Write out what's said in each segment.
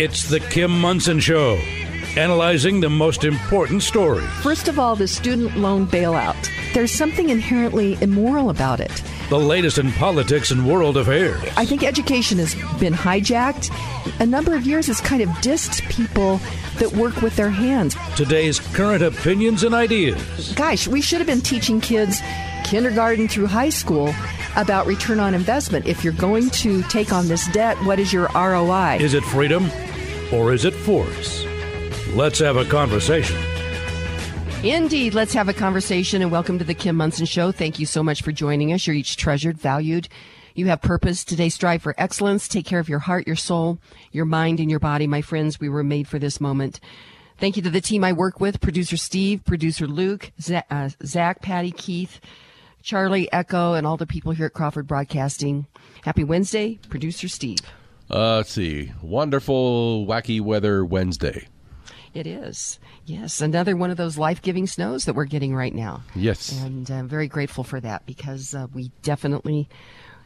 It's the Kim Munson Show, analyzing the most important story. First of all, the student loan bailout. There's something inherently immoral about it. The latest in politics and world affairs. I think education has been hijacked. A number of years has kind of dissed people that work with their hands. Today's current opinions and ideas. Gosh, we should have been teaching kids kindergarten through high school about return on investment. If you're going to take on this debt, what is your ROI? Is it freedom or is it force? Let's have a conversation. Indeed, let's have a conversation, and welcome to the Kim Munson Show. Thank you so much for joining us. You're each treasured, valued. You have purpose. Today, strive for excellence. Take care of your heart, your soul, your mind, and your body. My friends, we were made for this moment. Thank you to the team I work with, producer Steve, producer Luke, Zach, Patty, Keith, Charlie, Echo, and all the people here at Crawford Broadcasting. Happy Wednesday, producer Steve. Let's see. Wonderful, wacky weather Wednesday. It is. Yes, another one of those life-giving snows that we're getting right now. Yes. And I'm very grateful for that because we definitely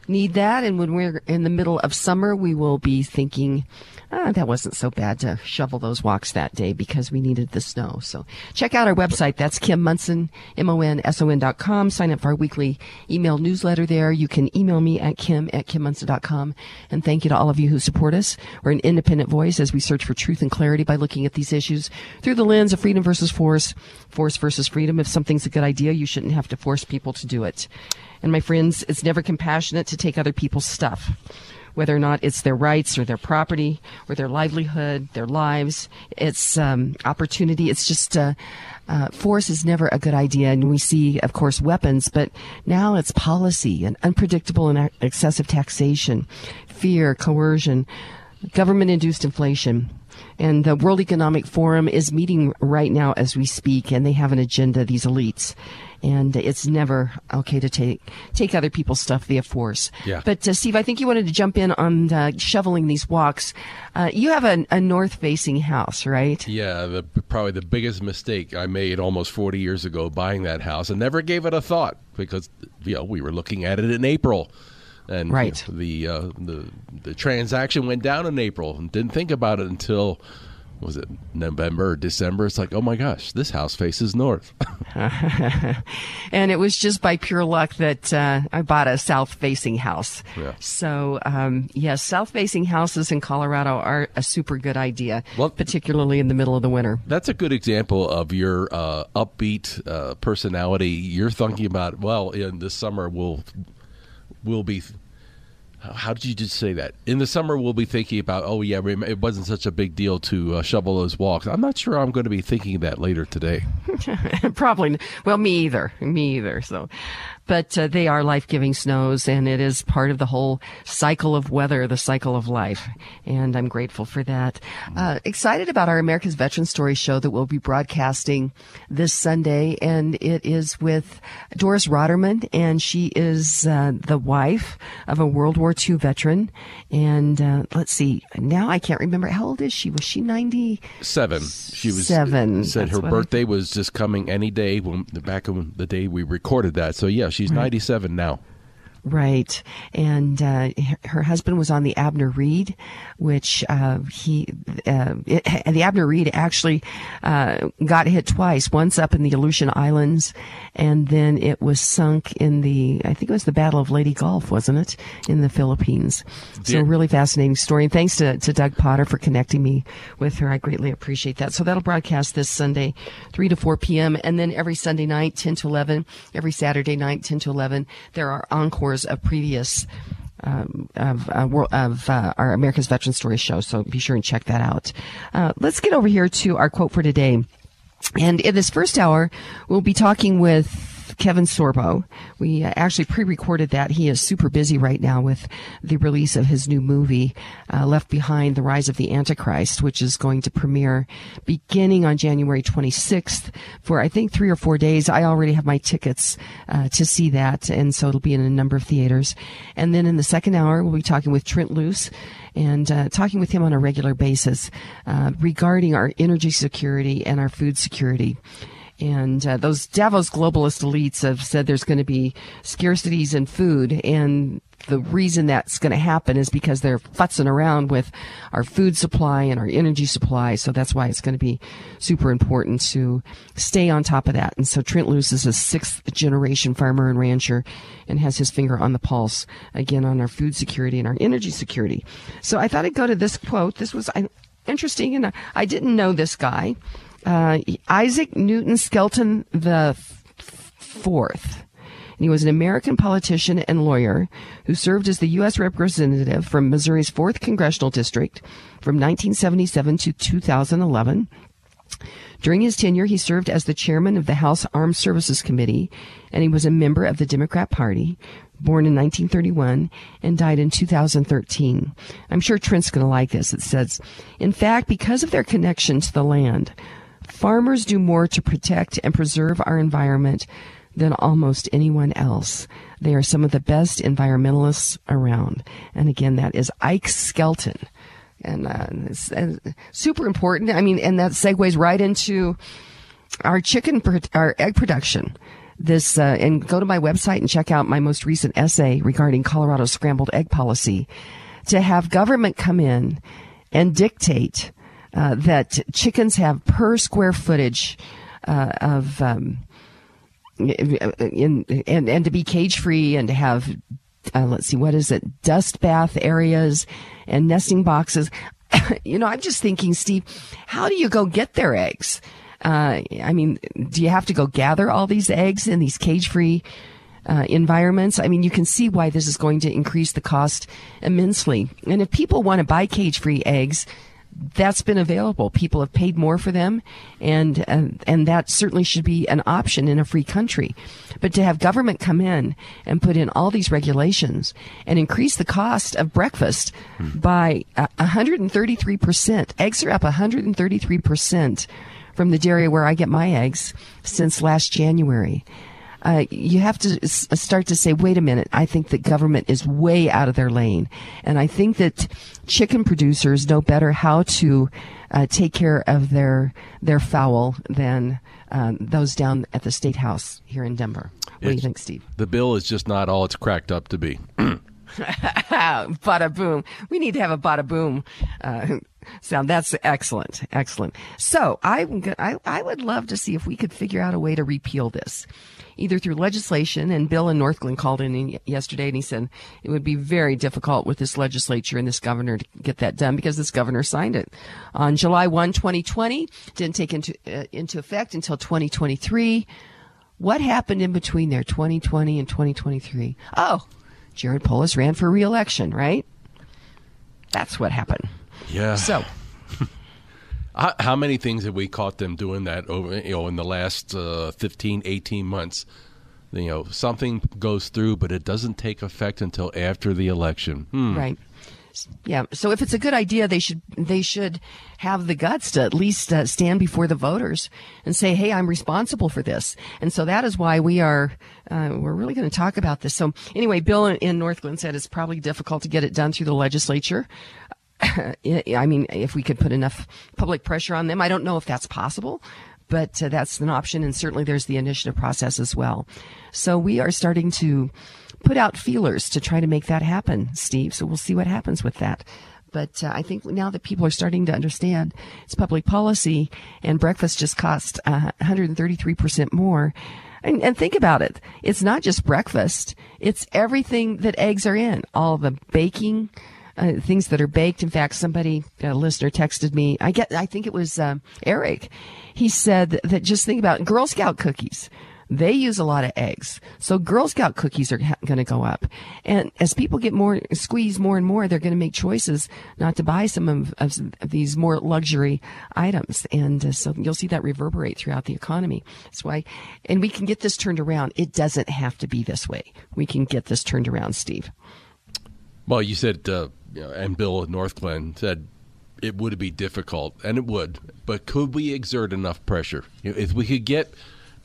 need that. And when we're in the middle of summer, we will be thinking, that wasn't so bad to shovel those walks that day because we needed the snow. So check out our website. That's Kim Munson, MONSON.com. Sign up for our weekly email newsletter there. You can email me at kim@kimmunson.com. And thank you to all of you who support us. We're an independent voice as we search for truth and clarity by looking at these issues through the lens of freedom versus force, force versus freedom. If something's a good idea, you shouldn't have to force people to do it. And my friends, it's never compassionate to take other people's stuff, whether or not it's their rights or their property or their livelihood, their lives. It's opportunity. It's just force is never a good idea. And we see, of course, weapons, but now it's policy and unpredictable and excessive taxation, fear, coercion, government-induced inflation. And the World Economic Forum is meeting right now as we speak, and they have an agenda, these elites. And it's never okay to take other people's stuff via force. Yeah. But, Steve, I think you wanted to jump in on shoveling these walks. You have a north-facing house, right? Yeah, probably the biggest mistake I made almost 40 years ago buying that house. I never gave it a thought because, you know, we were looking at it in April. And right. You know, the transaction went down in April and didn't think about it until, was it November or December? It's like, oh my gosh, this house faces north. And it was just by pure luck that I bought a south-facing house. Yeah. So, yes, south-facing houses in Colorado are a super good idea, well, particularly in the middle of the winter. That's a good example of your upbeat personality. You're thinking about, well, in the summer we'll be, how did you just say that? In the summer, we'll be thinking about, oh, yeah, it wasn't such a big deal to shovel those walks. I'm not sure I'm going to be thinking that later today. Probably. Well, me either. So, but they are life-giving snows, and it is part of the whole cycle of weather, the cycle of life. And I'm grateful for that. Excited about our America's Veteran Story show that we'll be broadcasting this Sunday. And it is with Doris Roderman, and she is the wife of a World War II veteran. And let's see, now I can't remember. How old is she? Was she 97? She was seven. Said her birthday was just coming any day back on the day we recorded that. So, yeah. She's right. 97 now. Right. And her husband was on the Abner Reed, which the Abner Reed actually got hit twice, once up in the Aleutian Islands, and then it was sunk in I think it was the Battle of Leyte Gulf, wasn't it, in the Philippines. Yeah. So really fascinating story. And thanks to Doug Potter for connecting me with her. I greatly appreciate that. So that'll broadcast this Sunday, 3 to 4 p.m., and then every Sunday night, 10 to 11, every Saturday night, 10 to 11, there are encores of previous our America's Veteran Story show, so be sure and check that out. Let's get over here to our quote for today. And in this first hour, we'll be talking with Kevin Sorbo. We actually pre-recorded that. He is super busy right now with the release of his new movie, Left Behind: The Rise of the Antichrist, which is going to premiere beginning on January 26th for, I think, 3 or 4 days. I already have my tickets to see that, and so it'll be in a number of theaters. And then in the second hour, we'll be talking with Trent Loos, and talking with him on a regular basis regarding our energy security and our food security. And those Davos globalist elites have said there's going to be scarcities in food, and the reason that's going to happen is because they're futzing around with our food supply and our energy supply. So that's why it's going to be super important to stay on top of that. And so Trent Loos is a 6th-generation farmer and rancher and has his finger on the pulse, again, on our food security and our energy security. So I thought I'd go to this quote. This was interesting, and I didn't know this guy. Isaac Newton Skelton the Fourth. And he was an American politician and lawyer who served as the U.S. representative from Missouri's 4th Congressional District from 1977 to 2011. During his tenure, he served as the chairman of the House Armed Services Committee, and he was a member of the Democrat Party, born in 1931 and died in 2013. I'm sure Trent's going to like this. It says, in fact, because of their connection to the land, farmers do more to protect and preserve our environment than almost anyone else. They are some of the best environmentalists around. And again, that is Ike Skelton. And it's super important. I mean, and that segues right into our our egg production. This and go to my website and check out my most recent essay regarding Colorado's scrambled egg policy. To have government come in and dictate that chickens have per square footage of and to be cage free and to have let's see, what is it, dust bath areas and nesting boxes. You know, I'm just thinking, Steve, how do you go get their eggs? I mean, do you have to go gather all these eggs in these cage-free environments? I mean, you can see why this is going to increase the cost immensely. And if people want to buy cage-free eggs, that's been available. People have paid more for them, and that certainly should be an option in a free country. But to have government come in and put in all these regulations and increase the cost of breakfast by 133%, eggs are up 133%. From the dairy where I get my eggs since last January. You have to start to say, wait a minute, I think that government is way out of their lane. And I think that chicken producers know better how to take care of their fowl than those down at the State House here in Denver. What do you think, Steve? The bill is just not all it's cracked up to be. Bada boom. We need to have a bada boom sound. That's excellent. Excellent. So I would love to see if we could figure out a way to repeal this, either through legislation. And Bill in Northland called in yesterday and he said it would be very difficult with this legislature and this governor to get that done because this governor signed it on July 1, 2020. Didn't take into effect until 2023. What happened in between there, 2020 and 2023? Oh, Jared Polis ran for re-election, right? That's what happened. Yeah. So, how many things have we caught them doing that over, you know, in the last 15, 18 months? You know, something goes through, but it doesn't take effect until after the election. Right. Yeah. So if it's a good idea, they should have the guts to at least stand before the voters and say, "Hey, I'm responsible for this." And so that is why we are we're really going to talk about this. So anyway, Bill in Northland said it's probably difficult to get it done through the legislature. I mean, if we could put enough public pressure on them, I don't know if that's possible, but that's an option. And certainly there's the initiative process as well. So we are starting to put out feelers to try to make that happen, Steve. So we'll see what happens with that. But I think now that people are starting to understand it's public policy and breakfast just cost 133% more. And think about it. It's not just breakfast. It's everything that eggs are in, all the baking, things that are baked. In fact, somebody, a listener, texted me. I think it was Eric. He said that just think about Girl Scout cookies. They use a lot of eggs, so Girl Scout cookies are going to go up. And as people get more squeezed more and more, they're going to make choices not to buy some of these more luxury items. And so you'll see that reverberate throughout the economy. That's why, and we can get this turned around. It doesn't have to be this way. We can get this turned around, Steve. Well, you said, and Bill at Northland said it would be difficult, and it would, but could we exert enough pressure? You know, if we could get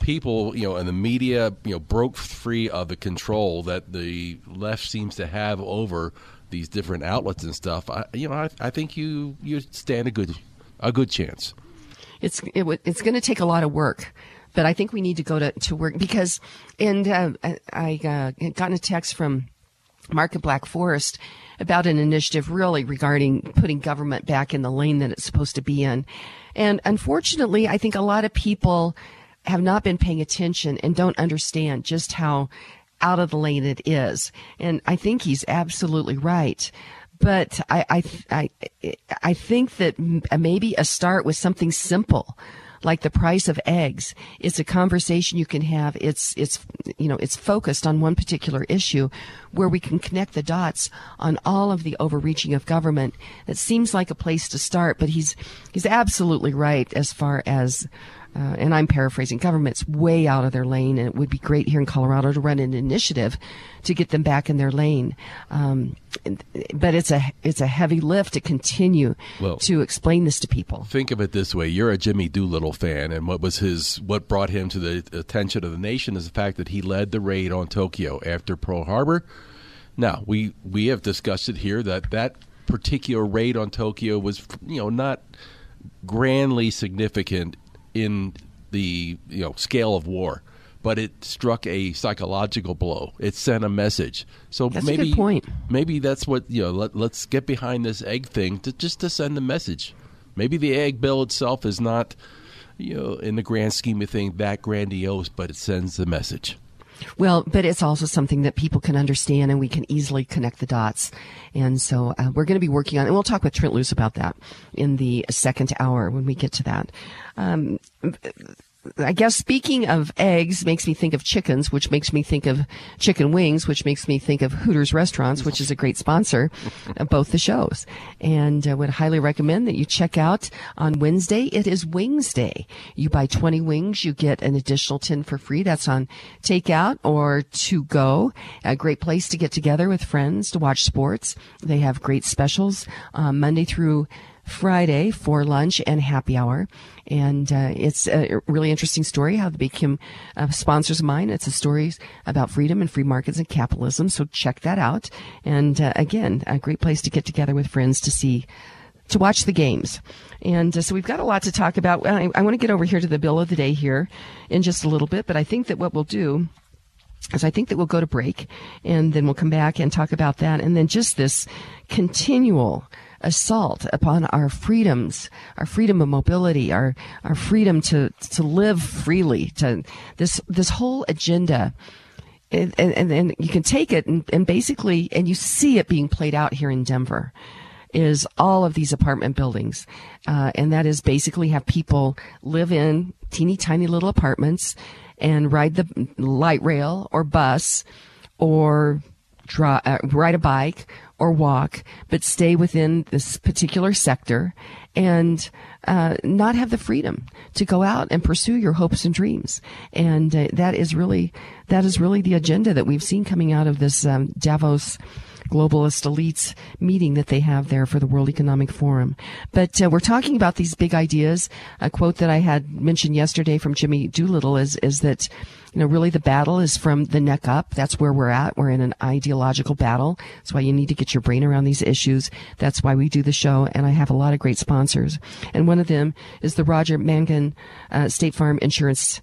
people, you know, and the media, you know, broke free of the control that the left seems to have over these different outlets and stuff, I think you stand a good chance. It's going to take a lot of work. But I think we need to go to work because I got a text from Mark at Black Forest about an initiative really regarding putting government back in the lane that it's supposed to be in. And unfortunately, I think a lot of people have not been paying attention and don't understand just how out of the lane it is. And I think he's absolutely right. But I think that maybe a start with something simple, like the price of eggs. It's a conversation you can have. It's focused on one particular issue where we can connect the dots on all of the overreaching of government. That seems like a place to start, but he's absolutely right as far as, and I'm paraphrasing, government's way out of their lane, and it would be great here in Colorado to run an initiative to get them back in their lane. But it's a heavy lift to continue to explain this to people. Think of it this way. You're a Jimmy Doolittle fan, and what brought him to the attention of the nation is the fact that he led the raid on Tokyo after Pearl Harbor. Now, we have discussed it here that particular raid on Tokyo was, not grandly significant in the scale of war, but it struck a psychological blow. It sent a message. So that's maybe a good point. Maybe that's what let's get behind this egg thing to send the message. Maybe the egg bill itself is not in the grand scheme of things that grandiose, but it sends the message. Well, but it's also something that people can understand, and we can easily connect the dots. And so we're going to be working on it. And we'll talk with Trent Loos about that in the second hour when we get to that. I guess speaking of eggs makes me think of chickens, which makes me think of chicken wings, which makes me think of Hooters Restaurants, which is a great sponsor of both the shows. And I would highly recommend that you check out on Wednesday. It is Wings Day. You buy 20 wings, you get an additional 10 for free. That's on takeout or to go. A great place to get together with friends to watch sports. They have great specials Monday through Friday for lunch and happy hour. And it's a really interesting story how they became sponsors of mine. It's a story about freedom and free markets and capitalism. So check that out. And again, a great place to get together with friends to watch the games. And so we've got a lot to talk about. I want to get over here to the bill of the day here in just a little bit, but I think that what we'll do is we'll go to break, and then we'll come back and talk about that. And then just this continual assault upon our freedoms, our freedom of mobility, our freedom to live freely, to this whole agenda. And you can take it and basically, and you see it being played out here in Denver, is all of these apartment buildings. And that is basically have people live in teeny tiny little apartments and ride the light rail or bus or ride a bike or walk, but stay within this particular sector and not have the freedom to go out and pursue your hopes and dreams. And that is really the agenda that we've seen coming out of this Davos globalist elites meeting that they have there for the World Economic Forum. But we're talking about these big ideas. A quote that I had mentioned yesterday from Jimmy Doolittle is that, really the battle is from the neck up. That's where we're at. We're in an ideological battle. That's why you need to get your brain around these issues. That's why we do the show. And I have a lot of great sponsors. And one of them is the Roger Mangan State Farm Insurance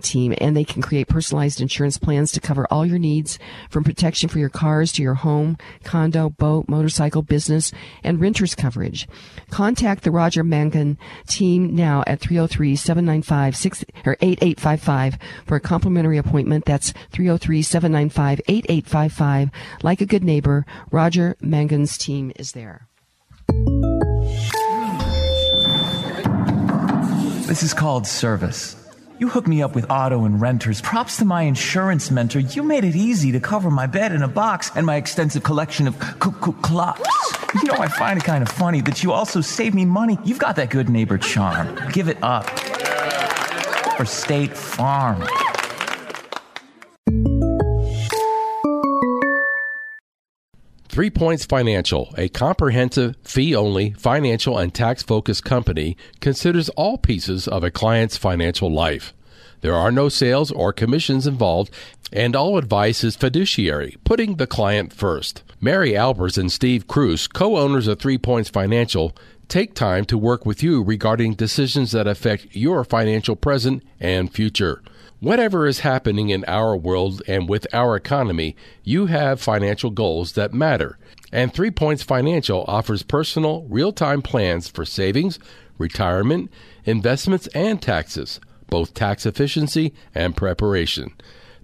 Team. And they can create personalized insurance plans to cover all your needs, from protection for your cars to your home, condo, boat, motorcycle, business, and renter's coverage. Contact the Roger Mangan team now at 303-795-8855 for a complimentary appointment. That's 303-795-8855. Like a good neighbor, Roger Mangan's team is there. This is called service. You hooked me up with auto and renters. Props to my insurance mentor. You made it easy to cover my bed in a box and my extensive collection of clocks. I find it kind of funny that you also saved me money. You've got that good neighbor charm. Give it up for State Farm. Three Points Financial, a comprehensive, fee-only, financial and tax-focused company, considers all pieces of a client's financial life. There are no sales or commissions involved, and all advice is fiduciary, putting the client first. Mary Albers and Steve Cruz, co-owners of 3 Points Financial, take time to work with you regarding decisions that affect your financial present and future. Whatever is happening in our world and with our economy, you have financial goals that matter. And 3 Points Financial offers personal, real-time plans for savings, retirement, investments, and taxes, both tax efficiency and preparation.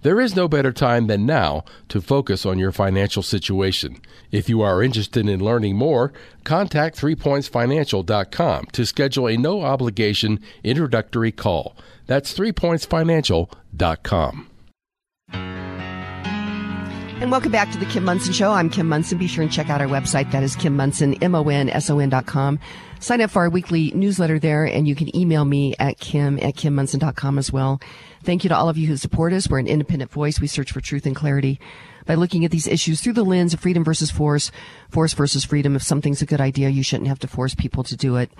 There is no better time than now to focus on your financial situation. If you are interested in learning more, contact 3pointsfinancial.com to schedule a no-obligation introductory call. That's 3pointsfinancial.com. And welcome back to the Kim Munson Show. I'm Kim Munson. Be sure and check out our website. That is Kim Munson, MONSON.com. Sign up for our weekly newsletter there, and you can email me at kim@kimmunson.com as well. Thank you to all of you who support us. We're an independent voice. We search for truth and clarity by looking at these issues through the lens of freedom versus force, force versus freedom. If something's a good idea, you shouldn't have to force people to do it.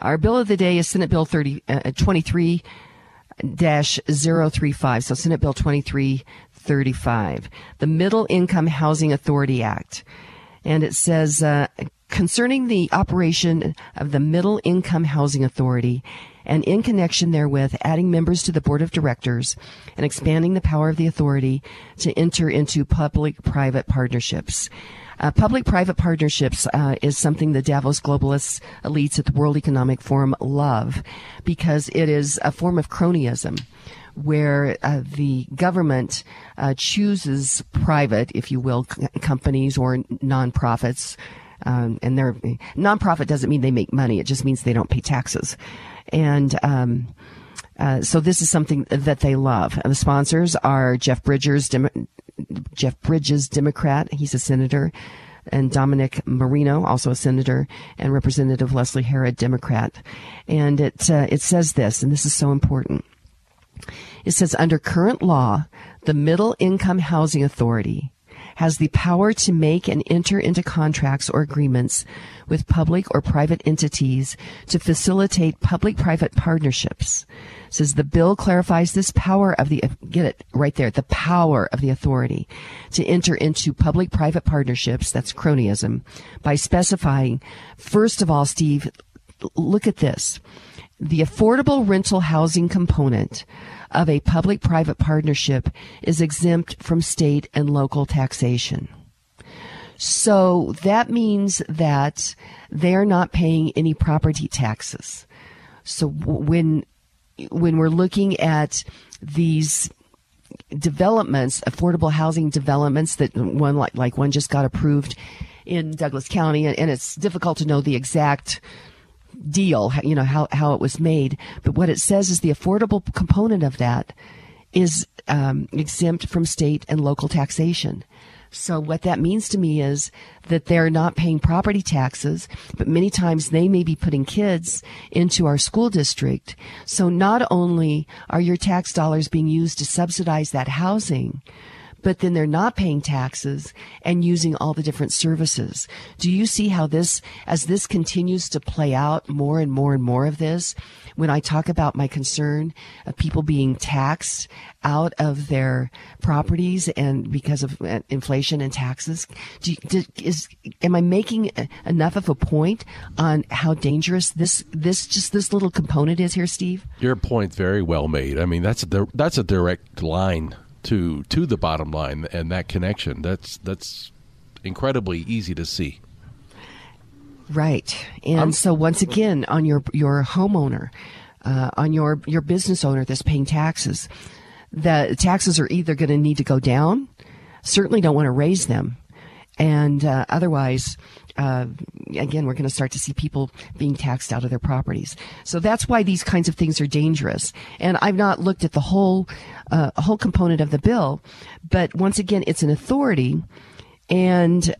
Our bill of the day is Senate Bill 23-035. So Senate Bill 2335, the Middle Income Housing Authority Act. And it says, concerning the operation of the Middle Income Housing Authority, and in connection therewith, adding members to the board of directors and expanding the power of the authority to enter into public-private partnerships. Public-private partnerships is something the Davos globalists elites at the World Economic Forum love, because it is a form of cronyism where the government chooses private, if you will, companies or nonprofits. And their nonprofit doesn't mean they make money. It just means they don't pay taxes. And so this is something that they love. And the sponsors are Jeff Bridges, Democrat. He's a senator. And Dominic Marino, also a senator. And Representative Leslie Herrod, Democrat. And it says this, and this is so important. It says, under current law, the Middle Income Housing Authority has the power to make and enter into contracts or agreements with public or private entities to facilitate public-private partnerships. It says the bill clarifies this power of the, get it right there, the power of the authority to enter into public-private partnerships, that's cronyism, by specifying, first of all, Steve, look at this, the affordable rental housing component of a public-private partnership is exempt from state and local taxation. So that means that they're not paying any property taxes. So when we're looking at these developments, affordable housing developments that one like one just got approved in Douglas County, and it's difficult to know the exact deal, you know, how it was made. But what it says is the affordable component of that is exempt from state and local taxation. So what that means to me is that they're not paying property taxes, but many times they may be putting kids into our school district. So not only are your tax dollars being used to subsidize that housing, but then they're not paying taxes and using all the different services. Do you see how this, as this continues to play out more and more and more of this, when I talk about my concern of people being taxed out of their properties and because of inflation and taxes, am I making enough of a point on how dangerous this little component is here, Steve? Your point's very well made. I mean, that's a direct line to the bottom line, and that connection, that's incredibly easy to see. Right. And so once again, on your homeowner, on your business owner that's paying taxes, the taxes are either going to need to go down, certainly don't want to raise them, and otherwise, again, we're going to start to see people being taxed out of their properties. So that's why these kinds of things are dangerous. And I've not looked at the whole component of the bill, but once again, it's an authority, and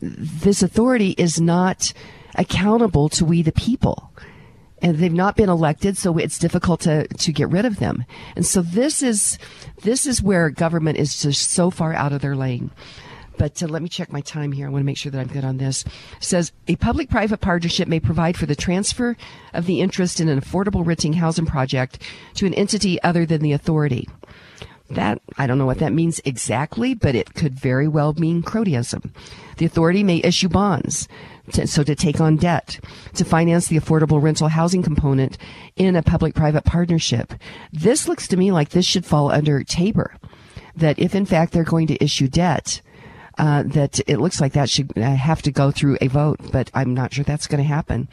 this authority is not accountable to we the people. And they've not been elected, so it's difficult to get rid of them. And so this is where government is just so far out of their lane. But let me check my time here. I want to make sure that I'm good on this. It says, a public-private partnership may provide for the transfer of the interest in an affordable renting housing project to an entity other than the authority. That, I don't know what that means exactly, but it could very well mean cronyism. The authority may issue bonds to take on debt, to finance the affordable rental housing component in a public-private partnership. This looks to me like this should fall under Tabor, that if, in fact, they're going to issue debt, that it looks like that should have to go through a vote, but I'm not sure that's going to happen.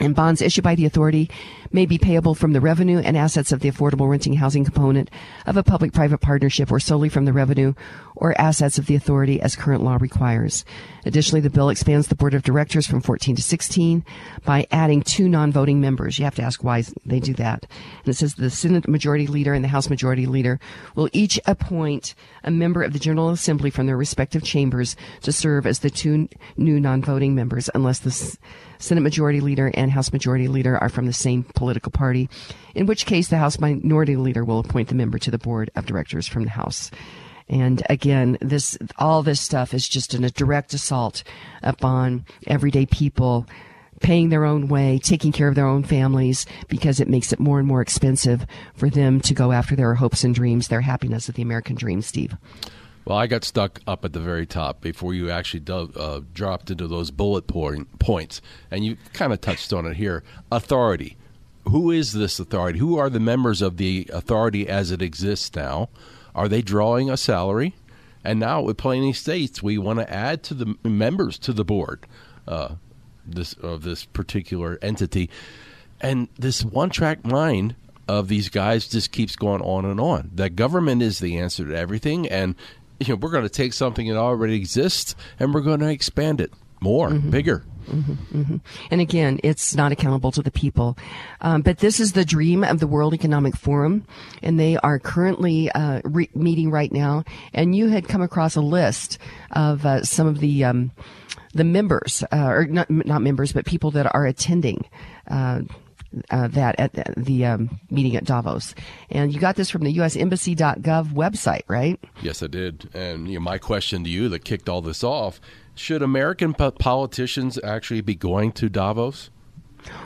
And bonds issued by the authority may be payable from the revenue and assets of the affordable renting housing component of a public-private partnership or solely from the revenue or assets of the authority as current law requires. Additionally, the bill expands the board of directors from 14 to 16 by adding 2 non-voting members. You have to ask why they do that. And it says the Senate Majority Leader and the House Majority Leader will each appoint a member of the General Assembly from their respective chambers to serve as the 2 new non-voting members unless the Senate Majority Leader and House Majority Leader are from the same political party, in which case the House Minority Leader will appoint the member to the board of directors from the House. And again, all this stuff is just a direct assault upon everyday people paying their own way, taking care of their own families, because it makes it more and more expensive for them to go after their hopes and dreams, their happiness of the American dream, Steve. Well, I got stuck up at the very top before you actually dropped into those bullet points, and you kind of touched on it here. Authority. Who is this authority? Who are the members of the authority as it exists now? Are they drawing a salary? And now with Planning States, we want to add to the members to the board of this particular entity. And this one-track mind of these guys just keeps going on and on. That government is the answer to everything, and we're going to take something that already exists, and we're going to expand it more, bigger. Mm-hmm, mm-hmm. And again, it's not accountable to the people. But this is the dream of the World Economic Forum, and they are currently meeting right now. And you had come across a list of some of the members, or not members, but people that are attending that at the meeting at Davos. And you got this from the USEmbassy.gov website, right? Yes, I did. And my question to you that kicked all this off, should American politicians actually be going to Davos?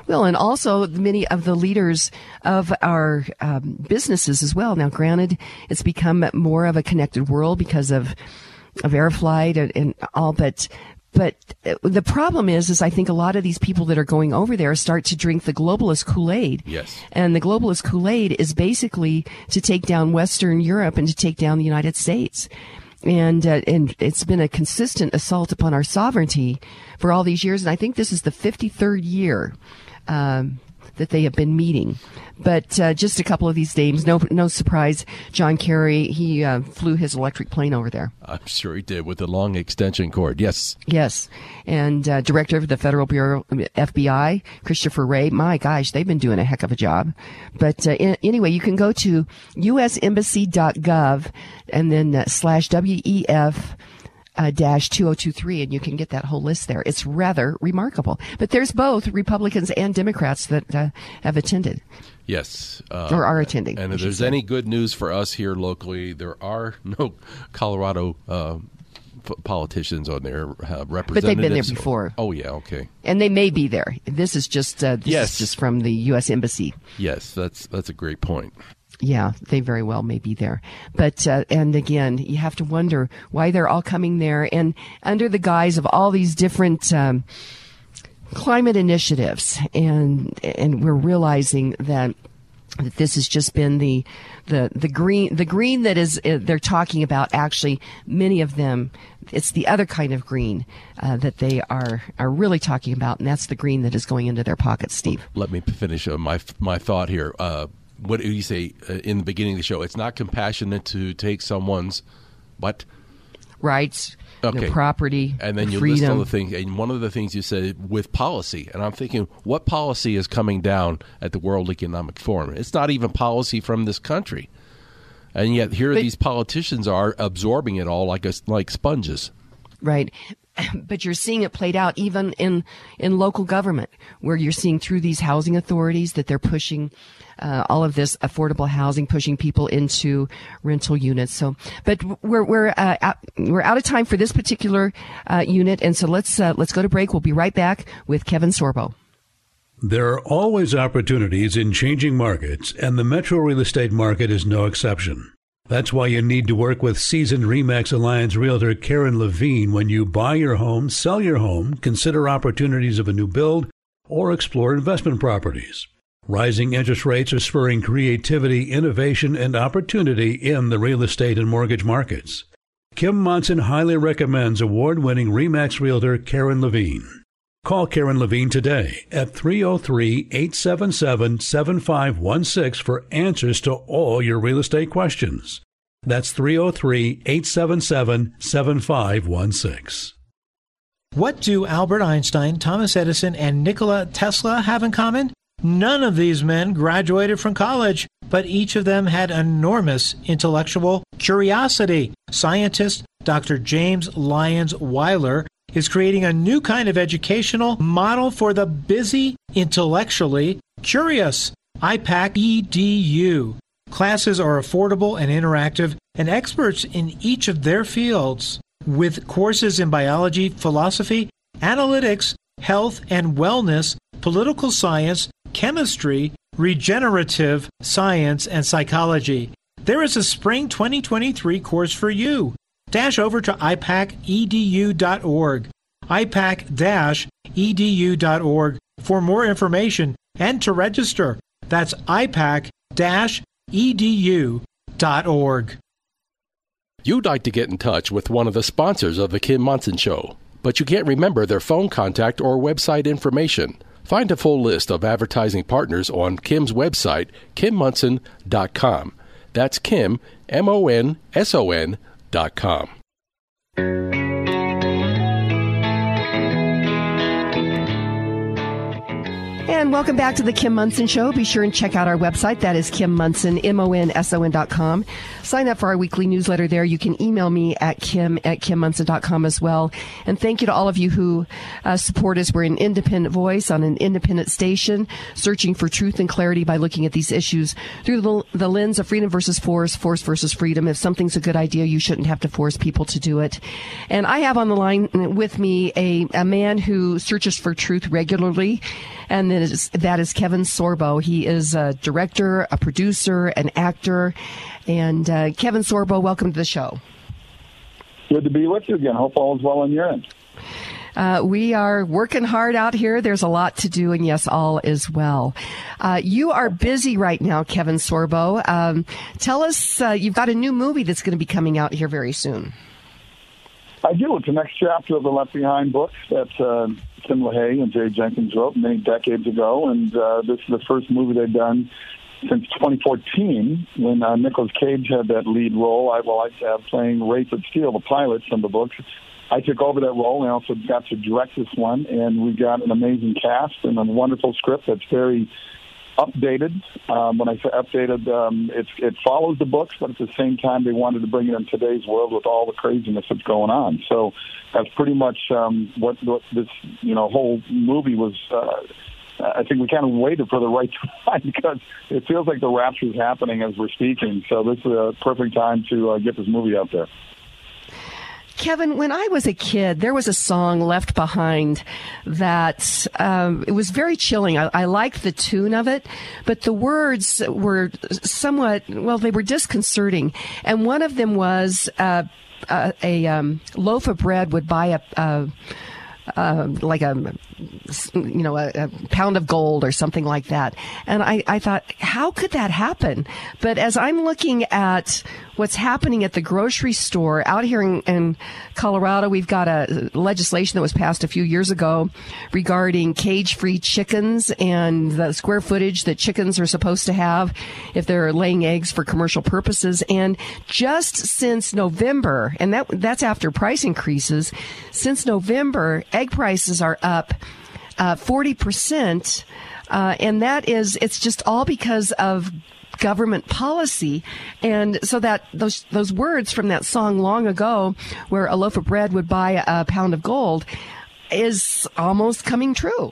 Well, and also many of the leaders of our businesses as well. Now, granted, it's become more of a connected world because of air flight and all, but the problem is I think a lot of these people that are going over there start to drink the globalist Kool-Aid. Yes. And the globalist Kool-Aid is basically to take down Western Europe and to take down the United States. And it's been a consistent assault upon our sovereignty for all these years. And I think this is the 53rd year that they have been meeting. But just a couple of these names, no surprise, John Kerry, he flew his electric plane over there. I'm sure he did, with the long extension cord, yes. Yes, and Director of the Federal Bureau, FBI, Christopher Wray, my gosh, they've been doing a heck of a job. But anyway, you can go to usembassy.gov and then /WEF. -2023, and you can get that whole list there. It's rather remarkable. But there's both Republicans and Democrats that have attended. Yes. Or are attending. And if there's any good news for us here locally, there are no Colorado politicians on there, representatives. But they've been there before. Oh, yeah, okay. And they may be there. This is just, this is just from the U.S. Embassy. Yes, that's a great point. Yeah, they very well may be there. But, and again, you have to wonder why they're all coming there. And under the guise of all these different climate initiatives, and we're realizing that this has just been the green that is they're talking about. Actually, many of them, it's the other kind of green that they are really talking about. And that's the green that is going into their pockets, Steve. Let me finish my thought here. What do you say in the beginning of the show? It's not compassionate to take someone's what? Rights, okay. Their property, and then you freedom. List all the things. And one of the things you said with policy, and I'm thinking, what policy is coming down at the World Economic Forum? It's not even policy from this country, and yet here these politicians are absorbing it all like sponges. Right. But you're seeing it played out even in local government, where you're seeing through these housing authorities that they're pushing all of this affordable housing, pushing people into rental units. So, but we're out of time for this particular unit, and so let's go to break. We'll be right back with Kevin Sorbo. There are always opportunities in changing markets, and the metro real estate market is no exception. That's why you need to work with seasoned RE/MAX Alliance Realtor Karen Levine when you buy your home, sell your home, consider opportunities of a new build, or explore investment properties. Rising interest rates are spurring creativity, innovation, and opportunity in the real estate and mortgage markets. Kim Munson highly recommends award-winning RE/MAX Realtor Karen Levine. Call Karen Levine today at 303-877-7516 for answers to all your real estate questions. That's 303-877-7516. What do Albert Einstein, Thomas Edison, and Nikola Tesla have in common? None of these men graduated from college, but each of them had enormous intellectual curiosity. Scientist Dr. James Lyons-Weiler is creating a new kind of educational model for the busy, intellectually curious. IPAC EDU. Classes are affordable and interactive, and experts in each of their fields, with courses in biology, philosophy, analytics, health and wellness, political science, chemistry, regenerative science, and psychology. There is a spring 2023 course for you. Dash over to IPACEDU.org, IPAC-EDU.org for more information and to register. That's IPAC-EDU.org. You'd like to get in touch with one of the sponsors of The Kim Munson Show, but you can't remember their phone contact or website information. Find a full list of advertising partners on Kim's website, KimMunson.com. That's Kim, M-O-N-S-O-N, .com. And welcome back to the Kim Munson Show. Be sure and check out our website. That is Kim Munson, MONSON.com. Sign up for our weekly newsletter there. You can email me at Kim@KimMunson.com as well. And thank you to all of you who support us. We're an independent voice on an independent station, searching for truth and clarity by looking at these issues through the lens of freedom versus force, force versus freedom. If something's a good idea, you shouldn't have to force people to do it. And I have on the line with me a man who searches for truth regularly, and that is Kevin Sorbo. He is a director, a producer, an actor. And Kevin Sorbo, welcome to the show. Good to be with you again. Hope all is well on your end. We are working hard out here. There's a lot to do, and yes, all is well. You are busy right now, Kevin Sorbo. Tell us, you've got a new movie that's going to be coming out here very soon. I do. It's the next chapter of the Left Behind book that Kim LaHaye and Jerry Jenkins wrote many decades ago, and this is the first movie they've done since 2014, when Nicolas Cage had that lead role. I was playing Rayford Steele, the pilot from the book. I took over that role, and I also got to direct this one, and we got an amazing cast and a wonderful script that's very updated. When I say updated, it follows the books, but at the same time, they wanted to bring it in today's world with all the craziness that's going on. So that's pretty much what this whole movie was. I think we kind of waited for the right time because it feels like the rapture is happening as we're speaking. So this is a perfect time to get this movie out there. Kevin, when I was a kid, there was a song, Left Behind, that it was very chilling. I liked the tune of it, but the words were somewhat, well, they were disconcerting. And one of them was a loaf of bread would buy a pound of gold or something like that. And I thought, how could that happen? But as I'm looking at what's happening at the grocery store out here in Colorado, we've got a legislation that was passed a few years ago regarding cage-free chickens and the square footage that chickens are supposed to have if they're laying eggs for commercial purposes. And just since November, and that's after price increases, since November, egg prices are up 40%, and it's just all because of government policy. And so that those words from that song long ago, where a loaf of bread would buy a pound of gold, is almost coming true.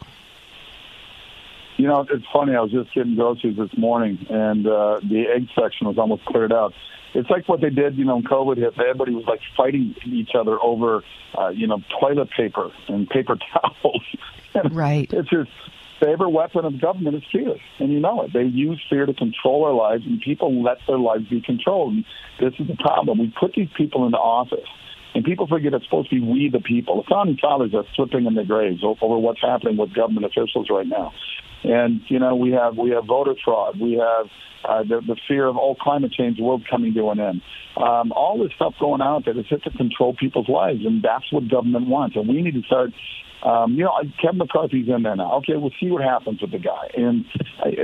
You know, it's funny. I was just getting groceries this morning, and the egg section was almost cleared out. It's like what they did, when COVID hit. Everybody was like fighting each other over, toilet paper and paper towels. Right. It's just favorite weapon of government is fear, and you know it. They use fear to control our lives, and people let their lives be controlled. And this is the problem. We put these people into office, and people forget it's supposed to be we, the people. The founding fathers are slipping in their graves over what's happening with government officials right now. And, you know, we have voter fraud. We have the fear of climate change world coming to an end. All this stuff going on that is hit to control people's lives, and that's what government wants. And we need to start, Kevin McCarthy's in there now. Okay, we'll see what happens with the guy. And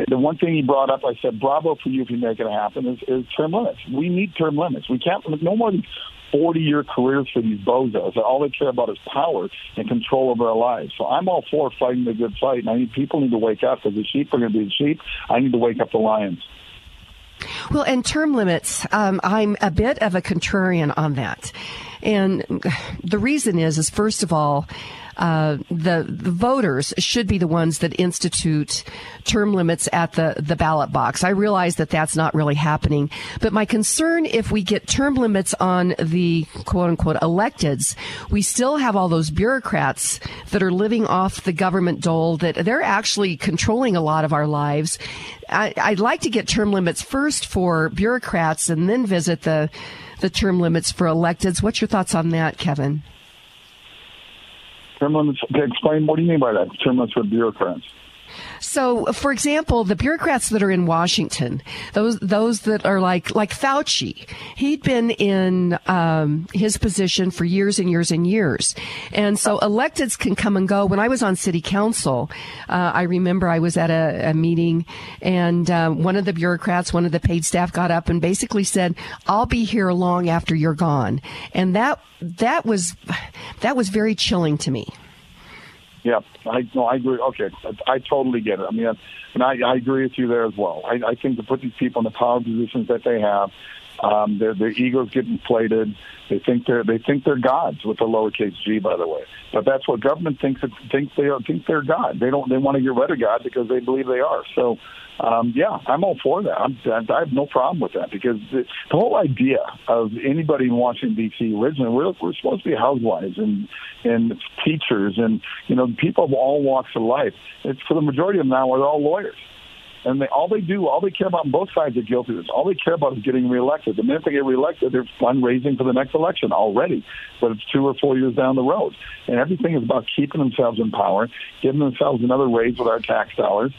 the one thing he brought up, I said, bravo for you if you make it happen, is term limits. We need term limits. We can't, no more than 40-year careers for these bozos. All they care about is power and control over our lives. So I'm all for fighting the good fight, and people need to wake up, because the sheep are going to be the sheep. I need to wake up the lions. Well, and term limits, I'm a bit of a contrarian on that. And the reason is first of all, the voters should be the ones that institute term limits at the ballot box. I realize that that's not really happening, but my concern, if we get term limits on the quote unquote electeds, we still have all those bureaucrats that are living off the government dole, that they're actually controlling a lot of our lives. I'd like to get term limits first for bureaucrats and then visit the term limits for electeds. What's your thoughts on that, Kevin? Term limits, explain, what do you mean by that? Term limits for bureaucrats. So, for example, the bureaucrats that are in Washington, those that are like Fauci, he'd been in his position for years and years and years. And so electeds can come and go. When I was on city council, I remember I was at a meeting, and one of the bureaucrats, one of the paid staff, got up and basically said, I'll be here long after you're gone. And that was very chilling to me. Yeah, I agree. Okay, I totally get it. I mean, and I agree with you there as well. I think to put these people in the power positions that they have, their egos get inflated. They think they're gods with a lowercase g, by the way. But that's what government thinks they're God. They want to get rid of God because they believe they are. So, yeah, I'm all for that. I have no problem with that, because the whole idea of anybody in Washington D.C. originally, we're supposed to be housewives and teachers and people of all walks of life. It's for the majority of them now, we're all lawyers. And all they care about on both sides are guilty of this. All they care about is getting reelected. The minute they get reelected, they're fundraising for the next election already, but it's 2 or 4 years down the road. And everything is about keeping themselves in power, giving themselves another raise with our tax dollars,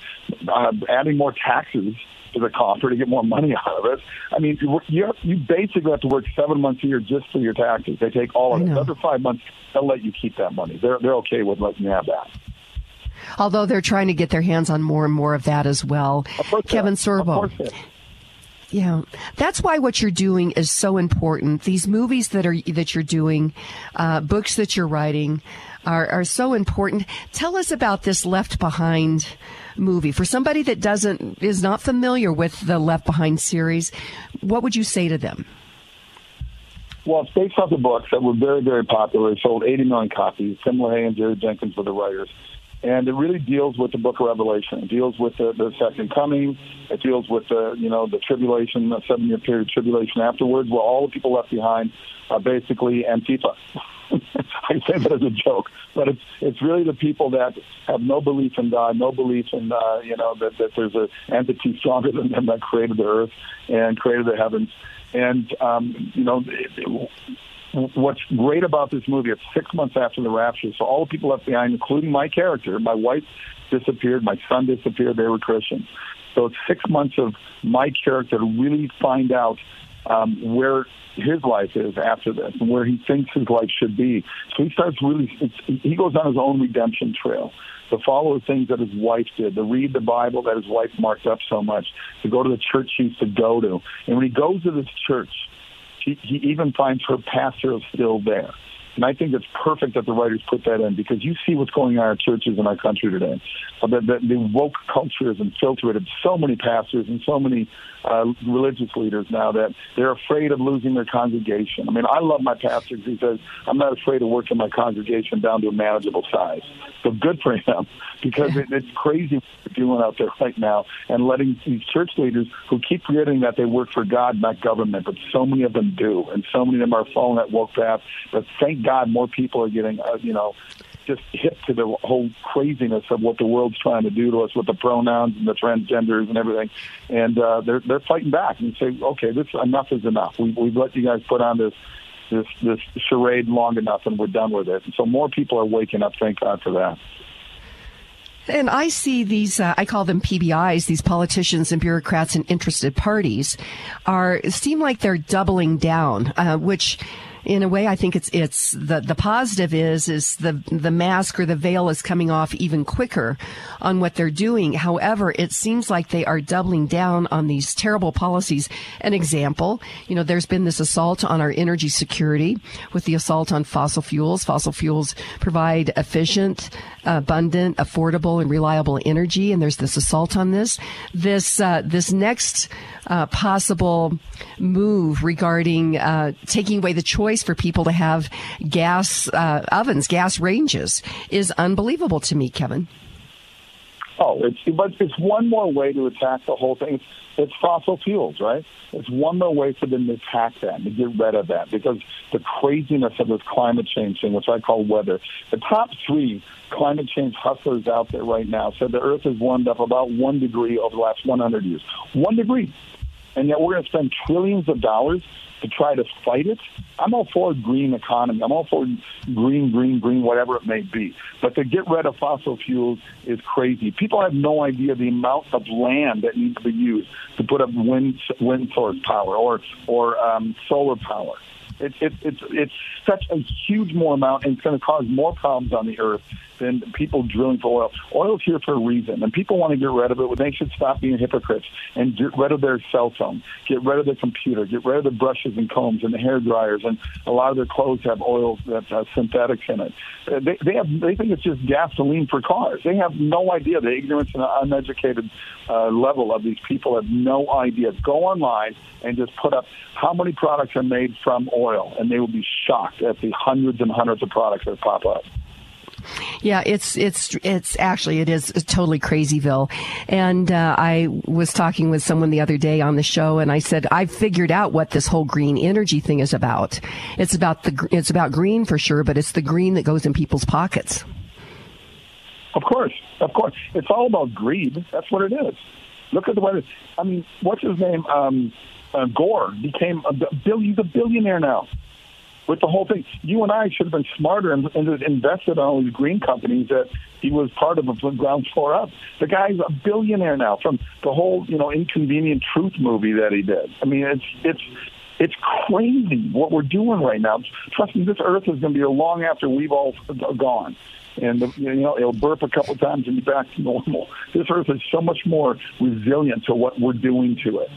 adding more taxes to the coffer to get more money out of it. I mean, you basically have to work 7 months a year just for your taxes. They take all of it. Another 5 months, they'll let you keep that money. They're okay with letting you have that. Although they're trying to get their hands on more and more of that as well. Kevin Sorbo. Yeah, that's why what you're doing is so important. These movies that you're doing, books that you're writing are so important. Tell us about this Left Behind movie. For somebody that is not familiar with the Left Behind series, what would you say to them? Well, it's based off the books that were very, very popular. It sold 80 million copies. Kim Munson and Jerry Jenkins were the writers. And it really deals with the Book of Revelation. It deals with the second coming. It deals with the tribulation, the 7-year period of tribulation afterwards, where all the people left behind are basically Antifa. I say that as a joke, but it's really the people that have no belief in God, no belief in that there's an entity stronger than them that created the earth and created the heavens, and What's great about this movie, it's 6 months after the rapture, so all the people left behind, including my character, my wife disappeared, my son disappeared, they were Christians. So it's 6 months of my character to really find out where his life is after this and where he thinks his life should be. So he goes on his own redemption trail, to follow the things that his wife did, to read the Bible that his wife marked up so much, to go to the church he used to go to. And when he goes to this church, he even finds her pastor is still there. And I think it's perfect that the writers put that in, because you see what's going on in our churches in our country today. The woke culture has infiltrated so many pastors and so many religious leaders now that they're afraid of losing their congregation. I mean, I love my pastor because he says, I'm not afraid of working my congregation down to a manageable size. So good for him, because it's crazy what they're doing out there right now, and letting these church leaders who keep forgetting that they work for God, not government, but so many of them do, and so many of them are following that woke path. But thank God, more people are getting, just hip to the whole craziness of what the world's trying to do to us with the pronouns and the transgenders and everything. And they're fighting back and say, okay, this enough is enough. We've let you guys put on this charade long enough, and we're done with it. And so more people are waking up. Thank God for that. And I see these, I call them PBIs, these politicians and bureaucrats and interested parties seem like they're doubling down, which in a way I think it's the positive is the mask or the veil is coming off even quicker on what they're doing. However, it seems like they are doubling down on these terrible policies. An example, there's been this assault on our energy security with the assault on fossil fuels. Fossil fuels provide efficient, abundant, affordable, and reliable energy, and there's this assault on this. This next possible move regarding taking away the choice for people to have gas ovens, gas ranges, is unbelievable to me, Kevin. Oh, it's one more way to attack the whole thing. It's fossil fuels, right? It's one more way for them to attack that, to get rid of that, because the craziness of this climate change thing, which I call weather. The top three climate change hustlers out there right now said the Earth has warmed up about 1 degree over the last 100 years. 1 degree. And yet we're going to spend trillions of dollars to try to fight it. I'm all for a green economy. I'm all for green, whatever it may be. But to get rid of fossil fuels is crazy. People have no idea the amount of land that needs to be used to put up wind source power or solar power. It's such a huge more amount, and it's going to cause more problems on the Earth than people drilling for oil. Oil's here for a reason, and people want to get rid of it. They should stop being hypocrites and get rid of their cell phone, get rid of their computer, get rid of the brushes and combs and the hair dryers, and a lot of their clothes have oils that have synthetics in it. They think it's just gasoline for cars. They have no idea. The ignorance and the uneducated level of these people have no idea. Go online and just put up how many products are made from oil. And they will be shocked at the hundreds and hundreds of products that pop up. Yeah, it is totally crazyville. And I was talking with someone the other day on the show, and I said I figured out what this whole green energy thing is about. It's about green for sure, but it's the green that goes in people's pockets. Of course, it's all about greed. That's what it is. Look at the weather. I mean, what's his name? Gore became he's a billionaire now with the whole thing. You and I should have been smarter and invested in all these green companies that he was part of from ground floor up. The guy's a billionaire now from the whole, Inconvenient Truth movie that he did. I mean, it's crazy what we're doing right now. Trust me, this Earth is going to be long after we've all gone. And, it'll burp a couple of times and be back to normal. This Earth is so much more resilient to what we're doing to it.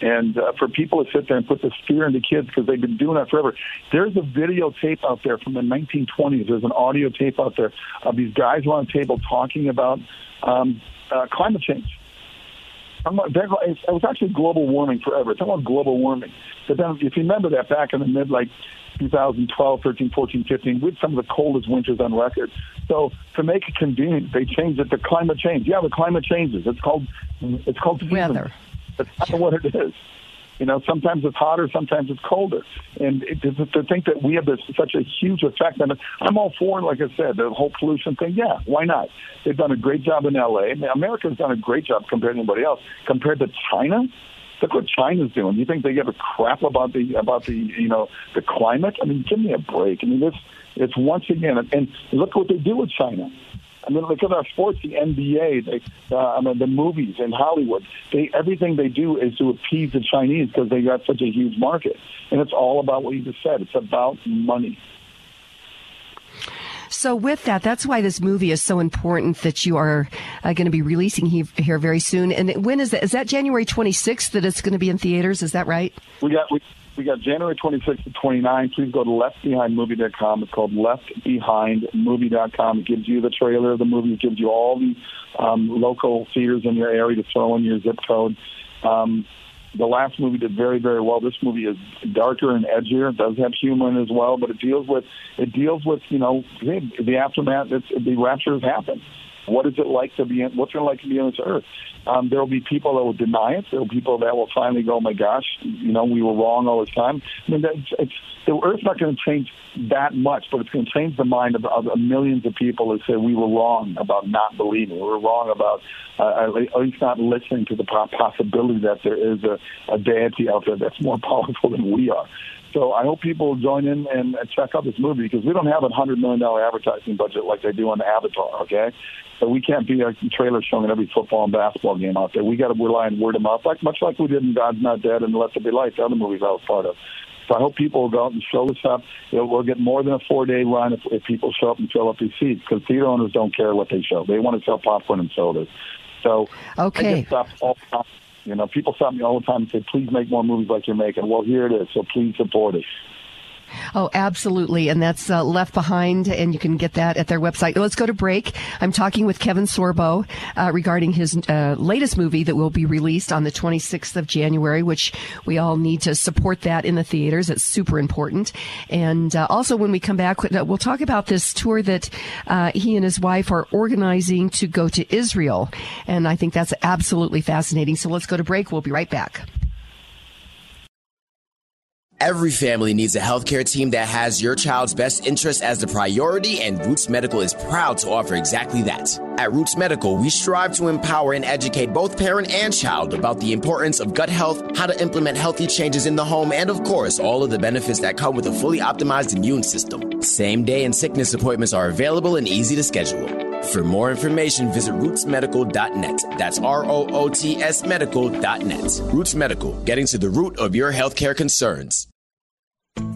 And for people to sit there and put this fear into kids because they've been doing that forever. There's a videotape out there from the 1920s. There's an audio tape out there of these guys around the table talking about climate change. It was actually global warming forever. It's about global warming. But then if you remember that back in the mid, 2012, 13, 14, 15, with some of the coldest winters on record. So to make it convenient, they changed it to climate change. Yeah, the climate changes. It's called weather. That's not what it is. Sometimes it's hotter, sometimes it's colder. And to think that we have such a huge effect on it, I'm all for, like I said, the whole pollution thing. Yeah, why not? They've done a great job in L.A. America's done a great job compared to anybody else. Compared to China, look what China's doing. You think they give a crap about the climate? I mean, give me a break. I mean, it's once again, and look what they do with China. I mean, look at our sports, the NBA, the movies in Hollywood. Everything they do is to appease the Chinese because they got such a huge market. And it's all about what you just said. It's about money. So with that, that's why this movie is so important that you are going to be releasing here very soon. And when is that? Is that January 26th that it's going to be in theaters? Is that right? We got January 26th to 29th. Please go to leftbehindmovie.com. It's called leftbehindmovie.com. It gives you the trailer of the movie. It gives you all the local theaters in your area to throw in your zip code. The last movie did very, very well. This movie is darker and edgier. It does have humor in it as well, but it deals with the aftermath. The rapture has happened. What is it like to be? What's it like to be on this earth? There will be people that will deny it. There will be people that will finally go, oh my gosh, you know, we were wrong all the time. I mean, the earth's not going to change that much, but it's going to change the mind of millions of people that say we were wrong about not believing. We were wrong about at least not listening to the possibility that there is a deity out there that's more powerful than we are. So I hope people join in and check out this movie, because we don't have a $100 million advertising budget like they do on Avatar, okay? So we can't be a trailer showing at every football and basketball game out there. We got to rely on word of mouth, much like we did in God's Not Dead and Let There Be Light, the other movies I was part of. So I hope people will go out and show this up. We'll get more than a 4-day run if people show up and fill up these seats, because theater owners don't care what they show. They want to sell popcorn and sodas. So okay. I get stuff all the time. You know, people stop me all the time and say, please make more movies like you're making. Well, here it is, so please support it. Oh, absolutely. And that's Left Behind, and you can get that at their website. Let's go to break. I'm talking with Kevin Sorbo regarding his latest movie that will be released on the 26th of January, which we all need to support that in the theaters. It's super important. And also when we come back, we'll talk about this tour that he and his wife are organizing to go to Israel. And I think that's absolutely fascinating. So let's go to break. We'll be right back. Every family needs a healthcare team that has your child's best interest as the priority, and Roots Medical is proud to offer exactly that. At Roots Medical, we strive to empower and educate both parent and child about the importance of gut health, how to implement healthy changes in the home, and of course, all of the benefits that come with a fully optimized immune system. Same day and sickness appointments are available and easy to schedule. For more information, visit rootsmedical.net. That's ROOTS medical.net. Roots Medical, getting to the root of your healthcare concerns.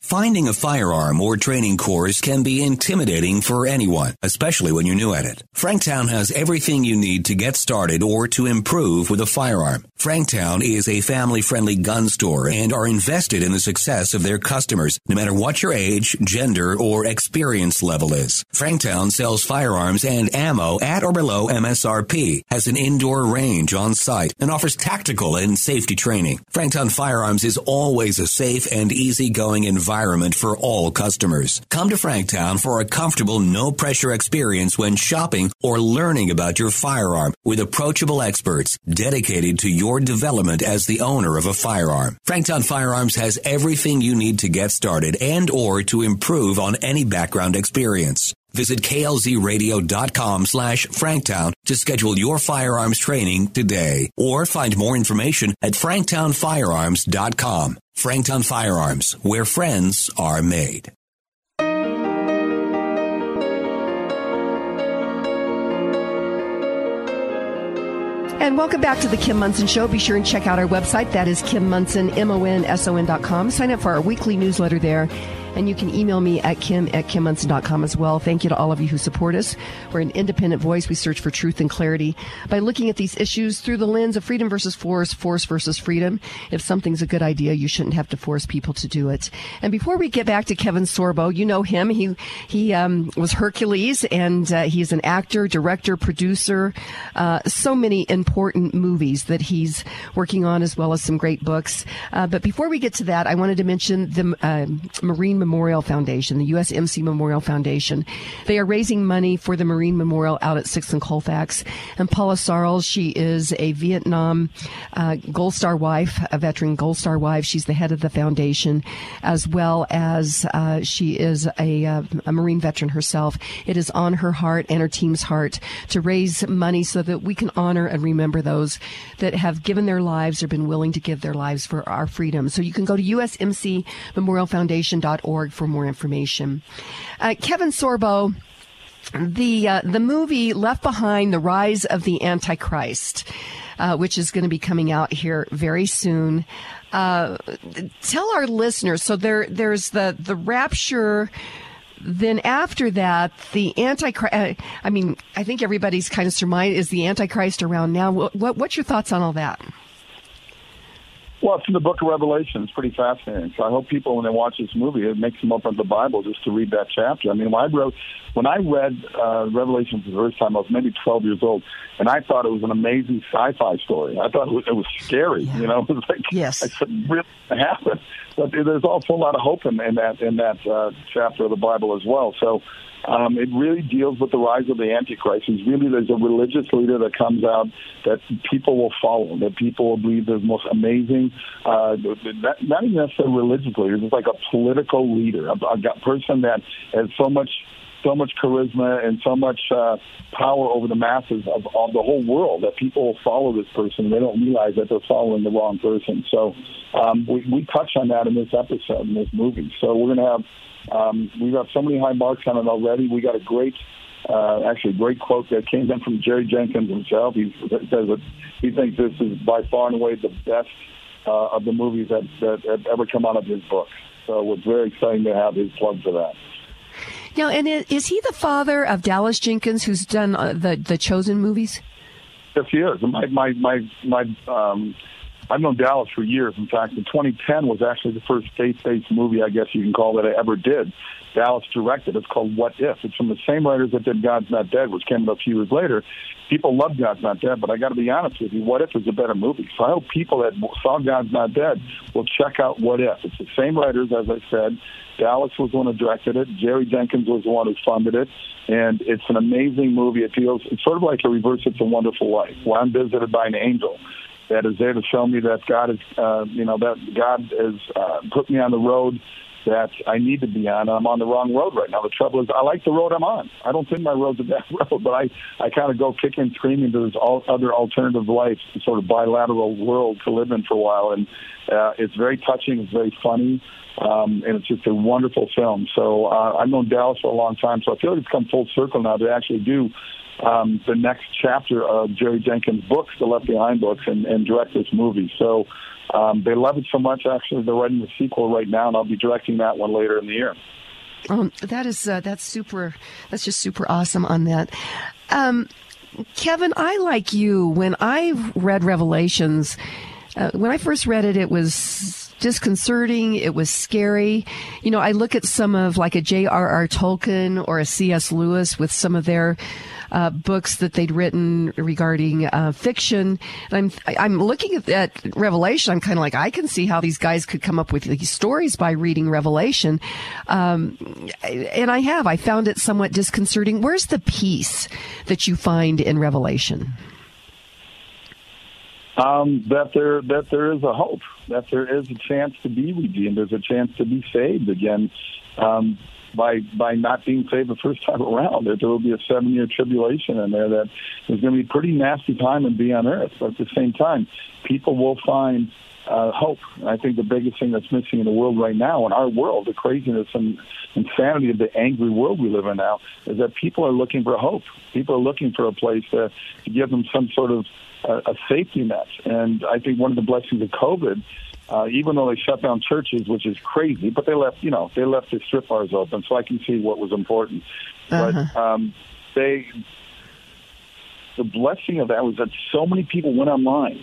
Finding a firearm or training course can be intimidating for anyone, especially when you're new at it. Franktown has everything you need to get started or to improve with a firearm. Franktown is a family-friendly gun store and are invested in the success of their customers, no matter what your age, gender, or experience level is. Franktown sells firearms and ammo at or below MSRP, has an indoor range on site, and offers tactical and safety training. Franktown Firearms is always a safe and easygoing environment for all customers. Come to Franktown for a comfortable, no-pressure experience when shopping or learning about your firearm with approachable experts dedicated to your development as the owner of a firearm. Franktown Firearms has everything you need to get started and or to improve on any background experience. Visit klzradio.com/Franktown to schedule your firearms training today, or find more information at franktownfirearms.com. Franktown Firearms, where friends are made. And welcome back to the Kim Munson Show. Be sure and check out our website. That is Kim Munson, MONSON.com. Sign up for our weekly newsletter there. And you can email me at kim@kimmunson.com as well. Thank you to all of you who support us. We're an independent voice. We search for truth and clarity by looking at these issues through the lens of freedom versus force, force versus freedom. If something's a good idea, you shouldn't have to force people to do it. And before we get back to Kevin Sorbo, you know him. He was Hercules, and he's an actor, director, producer. So many important movies that he's working on, as well as some great books. But before we get to that, I wanted to mention the Marine Memorial Foundation, the USMC Memorial Foundation. They are raising money for the Marine Memorial out at 6th and Colfax. And Paula Sarles, she is a Vietnam Gold Star wife, a veteran Gold Star wife. She's the head of the foundation, as well as she is a Marine veteran herself. It is on her heart and her team's heart to raise money so that we can honor and remember those that have given their lives or been willing to give their lives for our freedom. So you can go to USMCMemorialFoundation.org for more information. Kevin Sorbo, the movie Left Behind: The Rise of the Antichrist. which is going to be coming out here very soon. Tell our listeners, so there's the rapture. Then after that, the Antichrist, I mean, I think everybody's kind of surmised, is the Antichrist around now? What's your thoughts on all that? Well, it's in the book of Revelation. It's pretty fascinating. So I hope people, when they watch this movie, it makes them open up the Bible just to read that chapter. I mean, when I read Revelation for the first time, I was maybe 12 years old, and I thought it was an amazing sci-fi story. I thought it was scary, yeah. You know? It was like, yes. I said, really happened. But there's also a lot of hope in that chapter of the Bible as well. So it really deals with the rise of the Antichrist. It's really, there's a religious leader that comes out that people will follow, that people will believe the most amazing, not even necessarily religious leader, it's like a political leader, a person that has so much charisma and so much power over the masses of the whole world that people follow this person. They don't realize that they're following the wrong person. So we touch on that in this episode, in this movie. So we're going to have we've got so many high marks on it already. We got a great quote that came in from Jerry Jenkins himself. He says that he thinks this is by far and away the best of the movies that have ever come out of his book. So we're very excited to have his plug for that. Now, and is he the father of Dallas Jenkins, who's done the Chosen movies? Yes, he is. I've known Dallas for years. In fact, in 2010 was actually the first faith-based movie, I guess you can call it, I ever did. Dallas directed. It's called What If. It's from the same writers that did God's Not Dead, which came out a few years later. People love God's Not Dead, but I got to be honest with you, What If is a better movie. So I hope people that saw God's Not Dead will check out What If. It's the same writers, as I said. Dallas was the one who directed it. Jerry Jenkins was the one who funded it. And it's an amazing movie. It's sort of like a reverse It's a Wonderful Life, where I'm visited by an angel that is there to show me that God is, that God has put me on the road that I need to be on. I'm on the wrong road right now. The trouble is, I like the road I'm on. I don't think my road's a bad road, but I kind of go kicking and screaming to this other alternative life, sort of bilateral world to live in for a while. And it's very touching. It's very funny. And it's just a wonderful film. So I've known Dallas for a long time, so I feel like it's come full circle now to actually do the next chapter of Jerry Jenkins' books, the Left Behind books, and direct this movie. So they love it so much, actually, they're writing the sequel right now, and I'll be directing that one later in the year. That's just super awesome on that. Kevin, I, like you, when I've read Revelations, when I first read it, it was disconcerting. It was scary. You know, I look at some of like a J.R.R. Tolkien or a C.S. Lewis with some of their books that they'd written regarding fiction. And I'm looking at that Revelation. I'm kind of like, I can see how these guys could come up with these stories by reading Revelation. And I found it somewhat disconcerting. Where's the peace that you find in Revelation? That there is a hope, that there is a chance to be redeemed, there's a chance to be saved again by not being saved the first time around. There will be a 7-year tribulation in there that is going to be a pretty nasty time and be on earth. But at the same time, people will find hope. And I think the biggest thing that's missing in the world right now, in our world, the craziness and insanity of the angry world we live in now, is that people are looking for hope. People are looking for a place to give them some sort of a safety net. And I think one of the blessings of COVID, even though they shut down churches, which is crazy, but they left the strip bars open, so I can see what was important. Uh-huh. But the blessing of that was that so many people went online,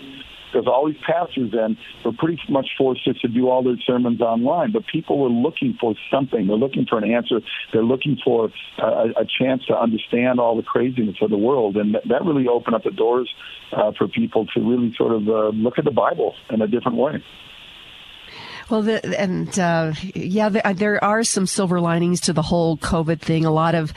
because all these pastors then were pretty much forced to do all their sermons online. But people were looking for something. They're looking for an answer. They're looking for a chance to understand all the craziness of the world. And that really opened up the doors for people to really sort of look at the Bible in a different way. Well, there are some silver linings to the whole COVID thing. A lot of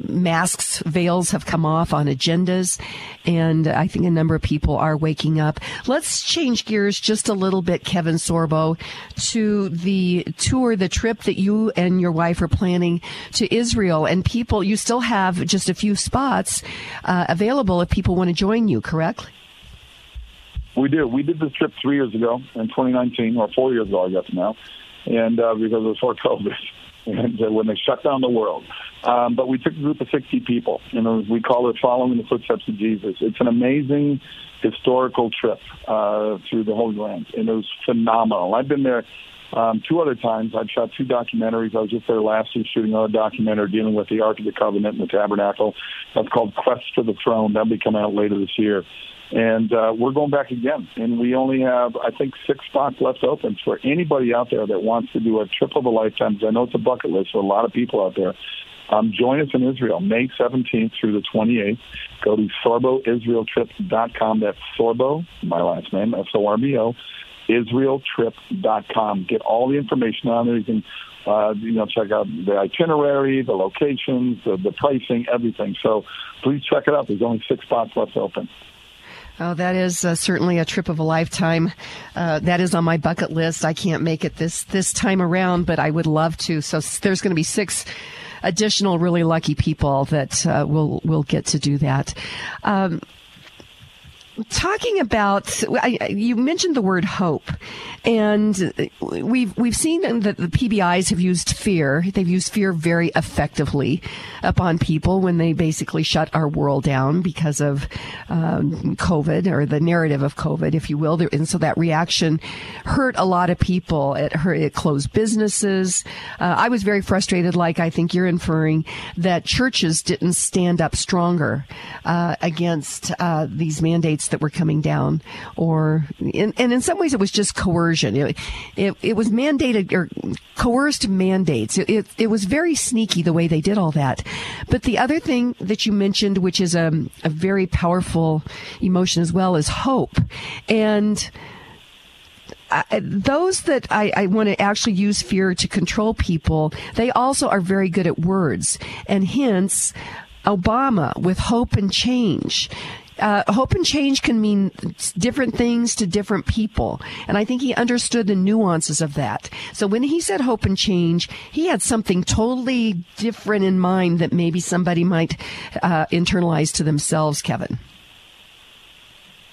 masks, veils have come off on agendas, and I think a number of people are waking up. Let's change gears just a little bit, Kevin Sorbo, to the trip that you and your wife are planning to Israel. And people, you still have just a few spots available if people want to join you, correct? We do. We did this trip 3 years ago in 2019, or 4 years ago, I guess now, and because it was before COVID, and when they shut down the world. But we took a group of 60 people. We call it Following the Footsteps of Jesus. It's an amazing historical trip through the Holy Land, and it was phenomenal. I've been there two other times. I've shot two documentaries. I was just there last year shooting another documentary dealing with the Ark of the Covenant and the Tabernacle. That's called Quest for the Throne. That'll be coming out later this year. And we're going back again, and we only have, I think, 6 spots left open for anybody out there that wants to do a trip of a lifetime. I know it's a bucket list for a lot of people out there. Join us in Israel, May 17th through the 28th. Go to sorboisraeltrip.com. That's Sorbo, my last name, S-O-R-B-O, israeltrip.com. Get all the information on there. You can check out the itinerary, the locations, the pricing, everything. So please check it out. There's only 6 spots left open. Oh, that is certainly a trip of a lifetime. That is on my bucket list. I can't make it this time around, but I would love to. So there's going to be 6 additional really lucky people that will get to do that. Talking about, you mentioned the word hope, and we've seen that the PBIs have used fear. They've used fear very effectively upon people when they basically shut our world down because of COVID, or the narrative of COVID, if you will. And so that reaction hurt a lot of people. It closed businesses. I was very frustrated, like I think you're inferring, that churches didn't stand up stronger against these mandates that were coming down, and in some ways it was just coercion. It was mandated or coerced mandates. It was very sneaky the way they did all that. But the other thing that you mentioned, which is a very powerful emotion as well, is hope. And those that I want to actually use fear to control people, they also are very good at words. And hence, Obama with hope and change. Hope and change can mean different things to different people. And I think he understood the nuances of that. So when he said hope and change, he had something totally different in mind that maybe somebody might internalize to themselves, Kevin.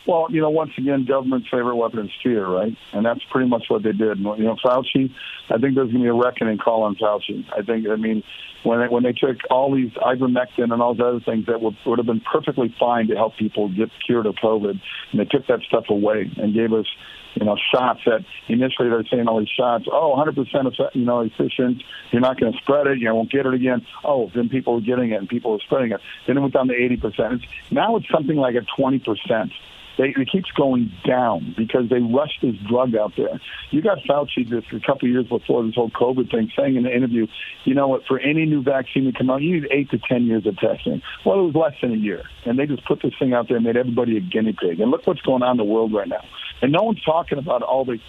Well, once again, government's favorite weapon is fear, right? And that's pretty much what they did. Fauci, I think there's going to be a reckoning call on Fauci. When they took all these ivermectin and all those other things that would have been perfectly fine to help people get cured of COVID, and they took that stuff away and gave us, shots that initially they're saying all these shots, 100% efficient, you're not going to spread it, you won't get it again. Oh, then people were getting it and people were spreading it. Then it went down to 80%. Now it's something like a 20%. It keeps going down because they rushed this drug out there. You got Fauci just a couple of years before this whole COVID thing saying in the interview, for any new vaccine to come out, you need 8 to 10 years of testing. Well, it was less than a year, and they just put this thing out there and made everybody a guinea pig. And look what's going on in the world right now. And no one's talking about all these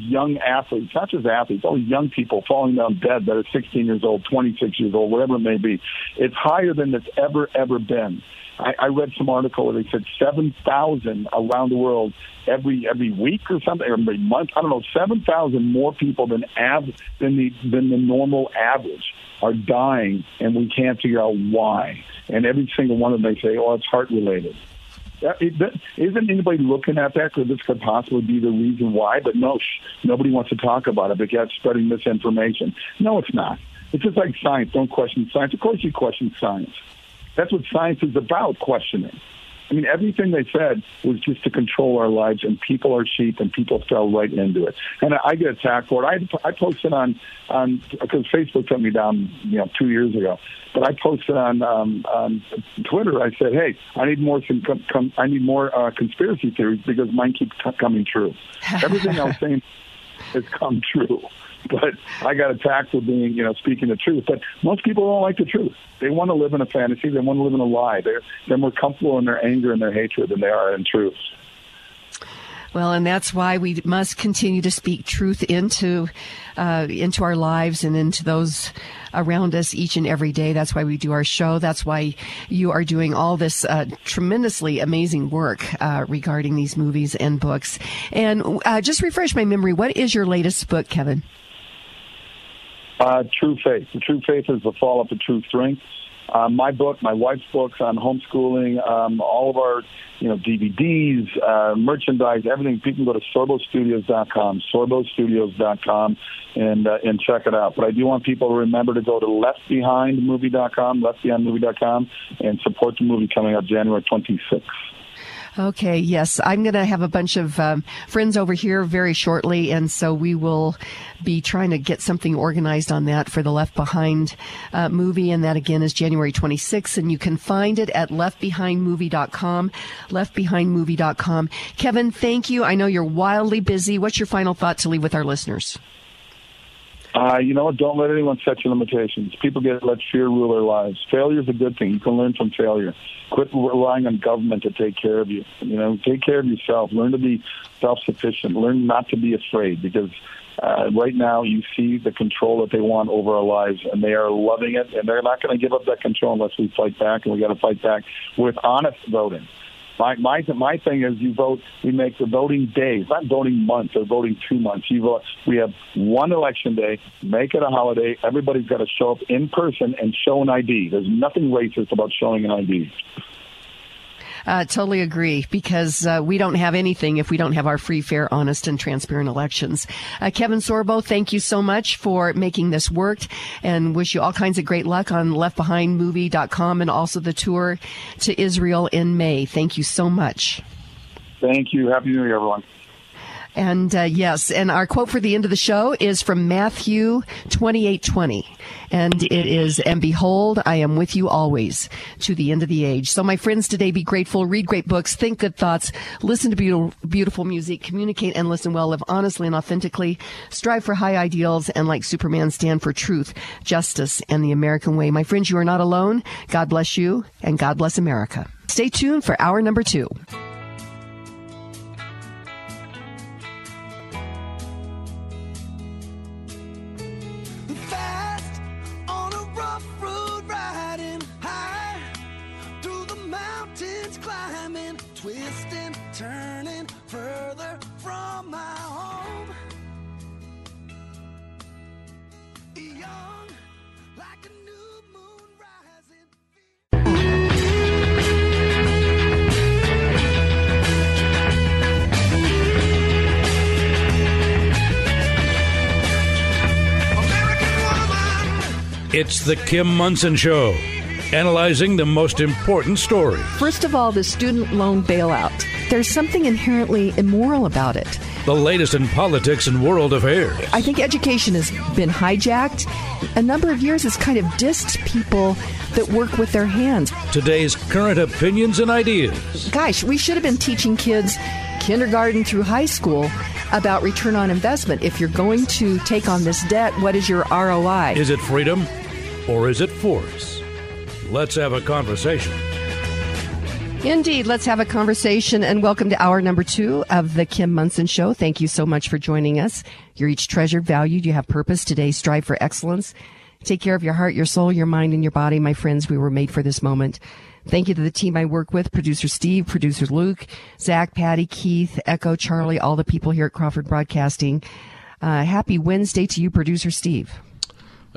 young athletes, not just athletes, all these young people falling down dead that are 16 years old, 26 years old, whatever it may be. It's higher than it's ever been. I read some article where they said 7,000 around the world every week or something, every month. I don't know, 7,000 more people than the normal average are dying, and we can't figure out why. And every single one of them, they say, it's heart related. Isn't anybody looking at that? Because this could possibly be the reason why. But no, nobody wants to talk about it because it's spreading misinformation. No, it's not. It's just like science. Don't question science. Of course you question science. That's what science is about, questioning. Everything they said was just to control our lives, and people are sheep, and people fell right into it. And I get attacked for it. I posted on because Facebook took me down, 2 years ago. But I posted on Twitter. I said, "Hey, I need more. I need more conspiracy theories because mine keep coming true. Everything I was saying has come true." But I got attacked for being, speaking the truth. But most people don't like the truth. They want to live in a fantasy. They want to live in a lie. They're more comfortable in their anger and their hatred than they are in truth. Well, and that's why we must continue to speak truth into our lives and into those around us each and every day. That's why we do our show. That's why you are doing all this tremendously amazing work regarding these movies and books. And just refresh my memory. What is your latest book, Kevin? True Faith. The True Faith is the fall of the true strength. my book, my wife's books on homeschooling, all of our, DVDs, merchandise, everything. People can go to sorbostudios.com, sorbostudios.com, and check it out. But I do want people to remember to go to leftbehindmovie.com, leftbehindmovie.com, and support the movie coming out January 26th. Okay, yes. I'm going to have a bunch of friends over here very shortly, and so we will be trying to get something organized on that for the Left Behind movie, and that, again, is January 26th, and you can find it at leftbehindmovie.com, leftbehindmovie.com. Kevin, thank you. I know you're wildly busy. What's your final thought to leave with our listeners? Don't let anyone set your limitations. People let fear rule their lives. Failure is a good thing. You can learn from failure. Quit relying on government to take care of you. Take care of yourself. Learn to be self-sufficient. Learn not to be afraid, because right now you see the control that they want over our lives, and they are loving it, and they're not going to give up that control unless we fight back, and we got to fight back with honest voting. My thing is, you vote. We make the voting days, not voting months or voting 2 months. You vote. We have one election day. Make it a holiday. Everybody's got to show up in person and show an ID. There's nothing racist about showing an ID. Totally agree, because we don't have anything if we don't have our free, fair, honest, and transparent elections. Kevin Sorbo, thank you so much for making this work, and wish you all kinds of great luck on leftbehindmovie.com and also the tour to Israel in May. Thank you so much. Thank you. Happy New Year, everyone. And yes, and our quote for the end of the show is from Matthew 28:20, and it is, "And behold, I am with you always to the end of the age." So, my friends, today be grateful, read great books, think good thoughts, listen to beautiful music, communicate and listen well, live honestly and authentically, strive for high ideals, and like Superman, stand for truth, justice, and the American way. My friends, you are not alone. God bless you, and God bless America. Stay tuned for hour number 2. It's the Kim Munson Show, analyzing the most important stories. First of all, the student loan bailout. There's something inherently immoral about it. The latest in politics and world affairs. I think education has been hijacked. A number of years has kind of dissed people that work with their hands. Today's current opinions and ideas. Gosh, we should have been teaching kids kindergarten through high school about return on investment. If you're going to take on this debt, what is your ROI? Is it freedom? Or is it force? Let's have a conversation. Indeed, let's have a conversation, and welcome to hour number 2 of the Kim Munson Show. Thank you so much for joining us. You're each treasured, valued. You have purpose today. Strive for excellence. Take care of your heart, your soul, your mind, and your body. My friends, we were made for this moment. Thank you to the team I work with, Producer Steve, Producer Luke, Zach, Patty, Keith, Echo, Charlie, all the people here at Crawford Broadcasting. Happy Wednesday to you, Producer Steve.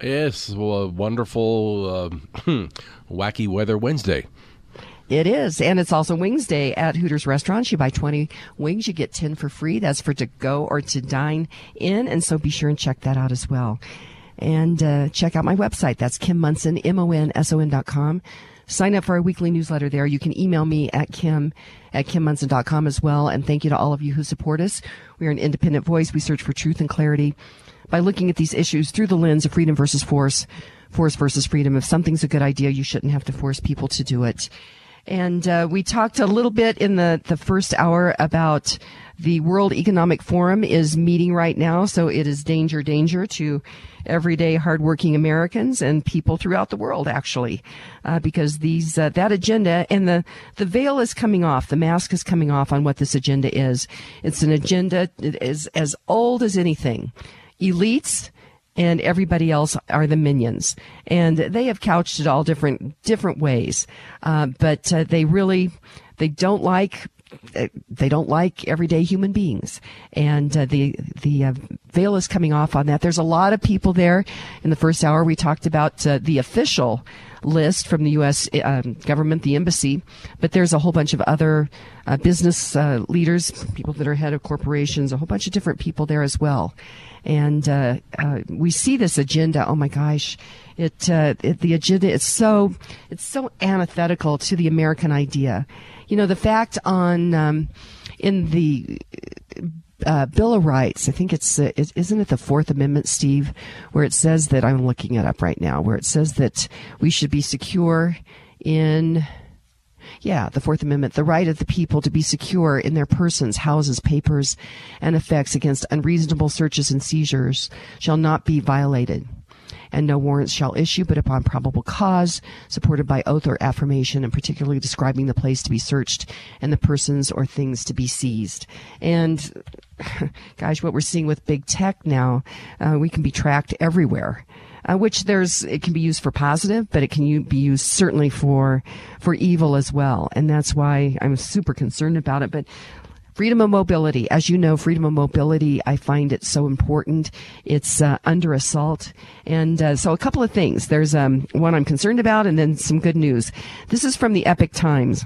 Yes, well, a wonderful, wacky weather Wednesday. It is, and it's also Wings Day at Hooters Restaurants. You buy 20 wings, you get 10 for free. That's for to go or to dine in, and so be sure and check that out as well. And check out my website. That's Kim Munson, MONSON.com. Sign up for our weekly newsletter there. You can email me at kim@kimmunson.com as well. And thank you to all of you who support us. We are an independent voice. We search for truth and clarity by looking at these issues through the lens of freedom versus force, force versus freedom. If something's a good idea, you shouldn't have to force people to do it. And we talked a little bit in the first hour about the World Economic Forum is meeting right now. So it is danger, danger to everyday hardworking Americans and people throughout the world, actually, because these that agenda and the veil is coming off. The mask is coming off on what this agenda is. It's an agenda that is as old as anything. Elites and everybody else are the minions, and they have couched it all different ways. But they don't like everyday human beings, and the veil is coming off on that. There's a lot of people there. In the first hour, we talked about the official list from the U.S. Government, the embassy, but there's a whole bunch of other business leaders, people that are head of corporations, a whole bunch of different people there as well. And we see this agenda. Oh my gosh, the agenda is so antithetical to the American idea. You know, the fact on in the Bill of Rights, I think isn't it the Fourth Amendment, Steve, where it says that, I'm looking it up right now, where it says that we should be secure in, yeah, the Fourth Amendment, the right of the people to be secure in their persons, houses, papers, and effects against unreasonable searches and seizures shall not be violated. And no warrants shall issue but upon probable cause, supported by oath or affirmation, and particularly describing the place to be searched and the persons or things to be seized. And gosh, what we're seeing with big tech now, we can be tracked everywhere. Which it can be used for positive, but it can be used certainly for evil as well. And that's why I'm super concerned about it. But freedom of mobility, as you know, I find it so important. It's under assault. And so a couple of things. There's one I'm concerned about, and then some good news. This is from the Epoch Times.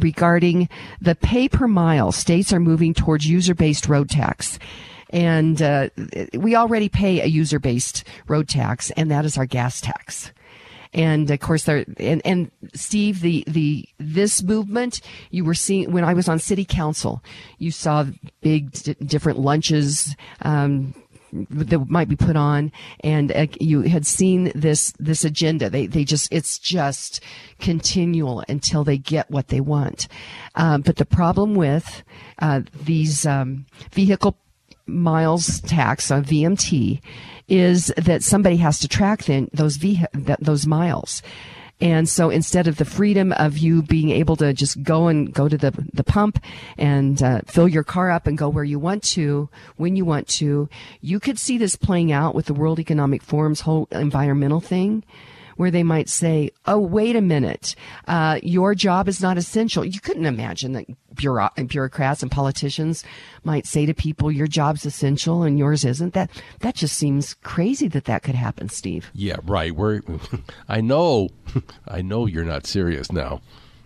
Regarding the pay per mile, states are moving towards user-based road tax. And we already pay a user-based road tax, and that is our gas tax. And of course, Steve, this movement you were seeing when I was on city council, you saw big different lunches that might be put on, and you had seen this agenda. It's just continual until they get what they want. But the problem with these vehicle miles tax on VMT is that somebody has to track those miles. And so instead of the freedom of you being able to just go to the pump and fill your car up and go where you want to, when you want to, you could see this playing out with the World Economic Forum's whole environmental thing, where they might say, oh, wait a minute, your job is not essential. You couldn't imagine that bureaucrats and politicians might say to people, your job's essential and yours isn't. That just seems crazy that could happen, Steve. Yeah, right. I know you're not serious now.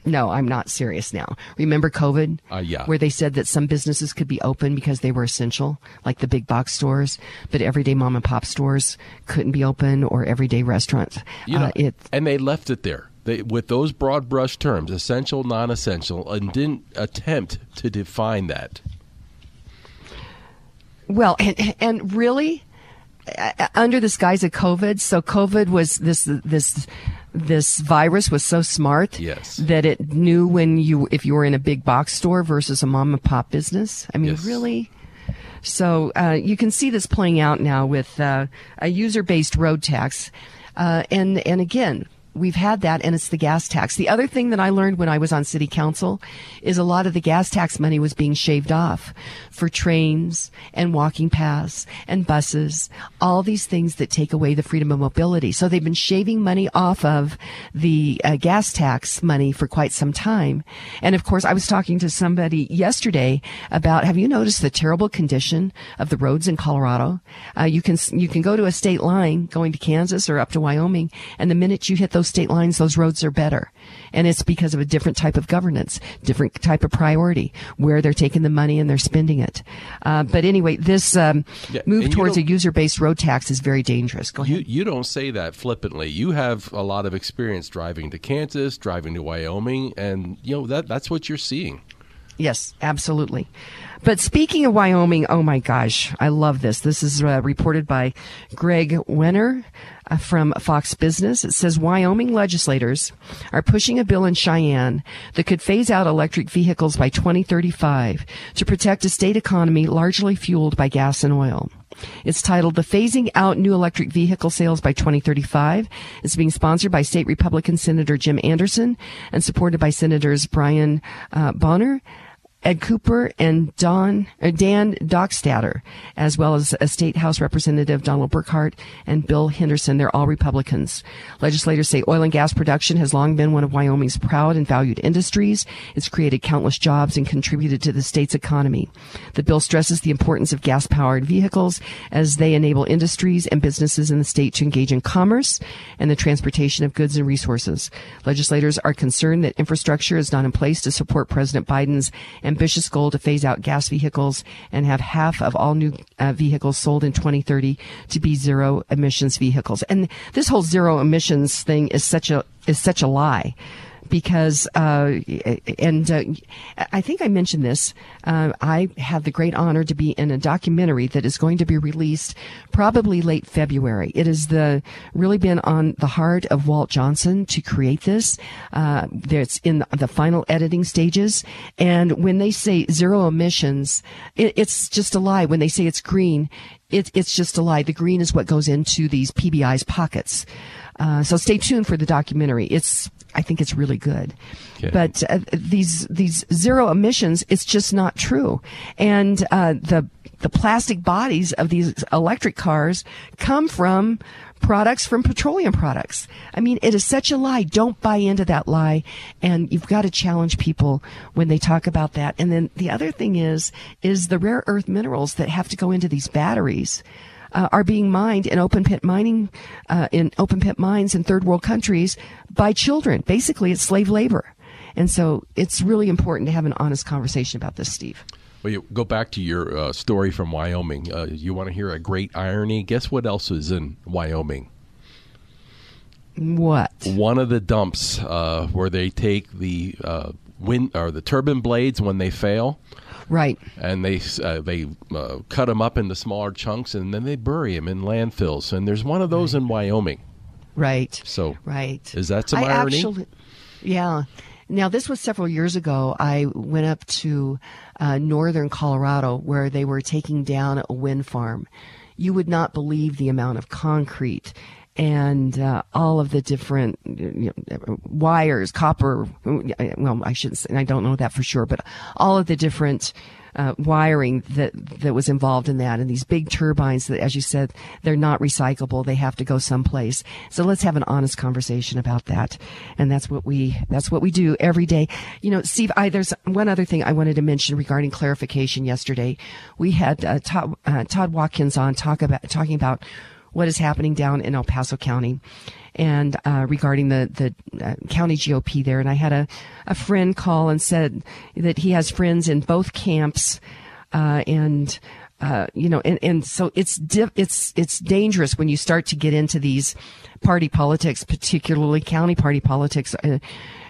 No, I'm not serious now. Remember COVID? Yeah. Where they said that some businesses could be open because they were essential, like the big box stores, but everyday mom and pop stores couldn't be open, or everyday restaurants. And they left it there. With those broad brush terms, essential, non-essential, and didn't attempt to define that. Well, and really, under the guise of COVID, so COVID was this virus was so smart, yes, that it knew if you were in a big box store versus a mom and pop business. I mean, yes, really? So you can see this playing out now with a user-based road tax. And again, we've had that, and it's the gas tax. The other thing that I learned when I was on city council is a lot of the gas tax money was being shaved off for trains and walking paths and buses, all these things that take away the freedom of mobility. So they've been shaving money off of the gas tax money for quite some time. And of course, I was talking to somebody yesterday about, have you noticed the terrible condition of the roads in Colorado? You can go to a state line going to Kansas or up to Wyoming, and the minute you hit those state lines, those roads are better. And it's because of a different type of governance, different type of priority, where they're taking the money and they're spending it. But anyway, this move towards a user-based road tax is very dangerous. Go ahead. You don't say that flippantly. You have a lot of experience driving to Kansas, driving to Wyoming, and you know that's what you're seeing. Yes, absolutely. But speaking of Wyoming, oh my gosh, I love this. This is reported by Greg Wenner from Fox Business. It says Wyoming legislators are pushing a bill in Cheyenne that could phase out electric vehicles by 2035 to protect a state economy largely fueled by gas and oil. It's titled The Phasing Out New Electric Vehicle Sales by 2035. It's being sponsored by State Republican Senator Jim Anderson and supported by Senators Brian Bonner, Ed Cooper and Dan Dockstader, as well as State House Representative Donald Burkhart and Bill Henderson. They're all Republicans. Legislators say oil and gas production has long been one of Wyoming's proud and valued industries. It's created countless jobs and contributed to the state's economy. The bill stresses the importance of gas-powered vehicles as they enable industries and businesses in the state to engage in commerce and the transportation of goods and resources. Legislators are concerned that infrastructure is not in place to support President Biden's ambitious goal to phase out gas vehicles and have half of all new vehicles sold in 2030 to be zero emissions vehicles. And this whole zero emissions thing is such a lie, because I think I mentioned this. I had the great honor to be in a documentary that is going to be released probably late February. It has really been on the heart of Walt Johnson to create this. It's in the final editing stages. And when they say zero emissions, it's just a lie. When they say it's green, it's just a lie. The green is what goes into these PBI's pockets. So stay tuned for the documentary. I think it's really good. Okay. But these zero emissions, it's just not true. And the plastic bodies of these electric cars come from products from petroleum products. I mean, it is such a lie. Don't buy into that lie. And you've got to challenge people when they talk about that. And then the other thing is the rare earth minerals that have to go into these batteries are being mined in open pit mines in third world countries by children. Basically, it's slave labor. And so it's really important to have an honest conversation about this, Steve. Well, you go back to your story from Wyoming. You want to hear a great irony? Guess what else is in Wyoming? What? One of the dumps where they take the wind or the turbine blades when they fail. Right. And they cut them up into smaller chunks, and then they bury them in landfills. And there's one of those in Wyoming. Right. So is that some irony? Actually, yeah. Now, this was several years ago. I went up to northern Colorado where they were taking down a wind farm. You would not believe the amount of concrete and all of the different wires, copper. Well, I shouldn't say, I don't know that for sure, but all of the different wiring that was involved in that, and these big turbines that, as you said, they're not recyclable. They have to go someplace. So let's have an honest conversation about that, and that's what we do every day. You know, Steve, there's one other thing I wanted to mention regarding clarification. Yesterday, we had Todd Watkins on talking about what is happening down in El Paso County and regarding the county GOP there. And I had a friend call and said that he has friends in both camps so it's dangerous when you start to get into these party politics, particularly county party politics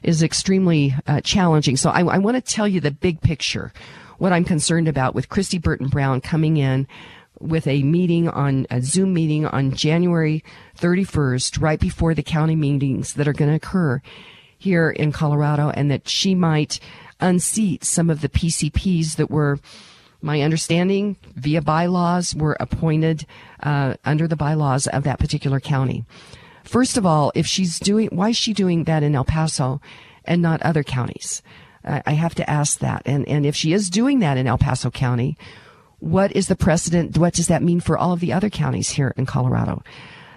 is extremely challenging. So I want to tell you the big picture, what I'm concerned about with Christy Burton Brown coming in with a Zoom meeting on January 31st, right before the county meetings that are going to occur here in Colorado, and that she might unseat some of the PCPs that were, my understanding, via bylaws, were appointed under the bylaws of that particular county. First of all, why is she doing that in El Paso and not other counties? I have to ask that. And if she is doing that in El Paso County, what is the precedent? What does that mean for all of the other counties here in Colorado?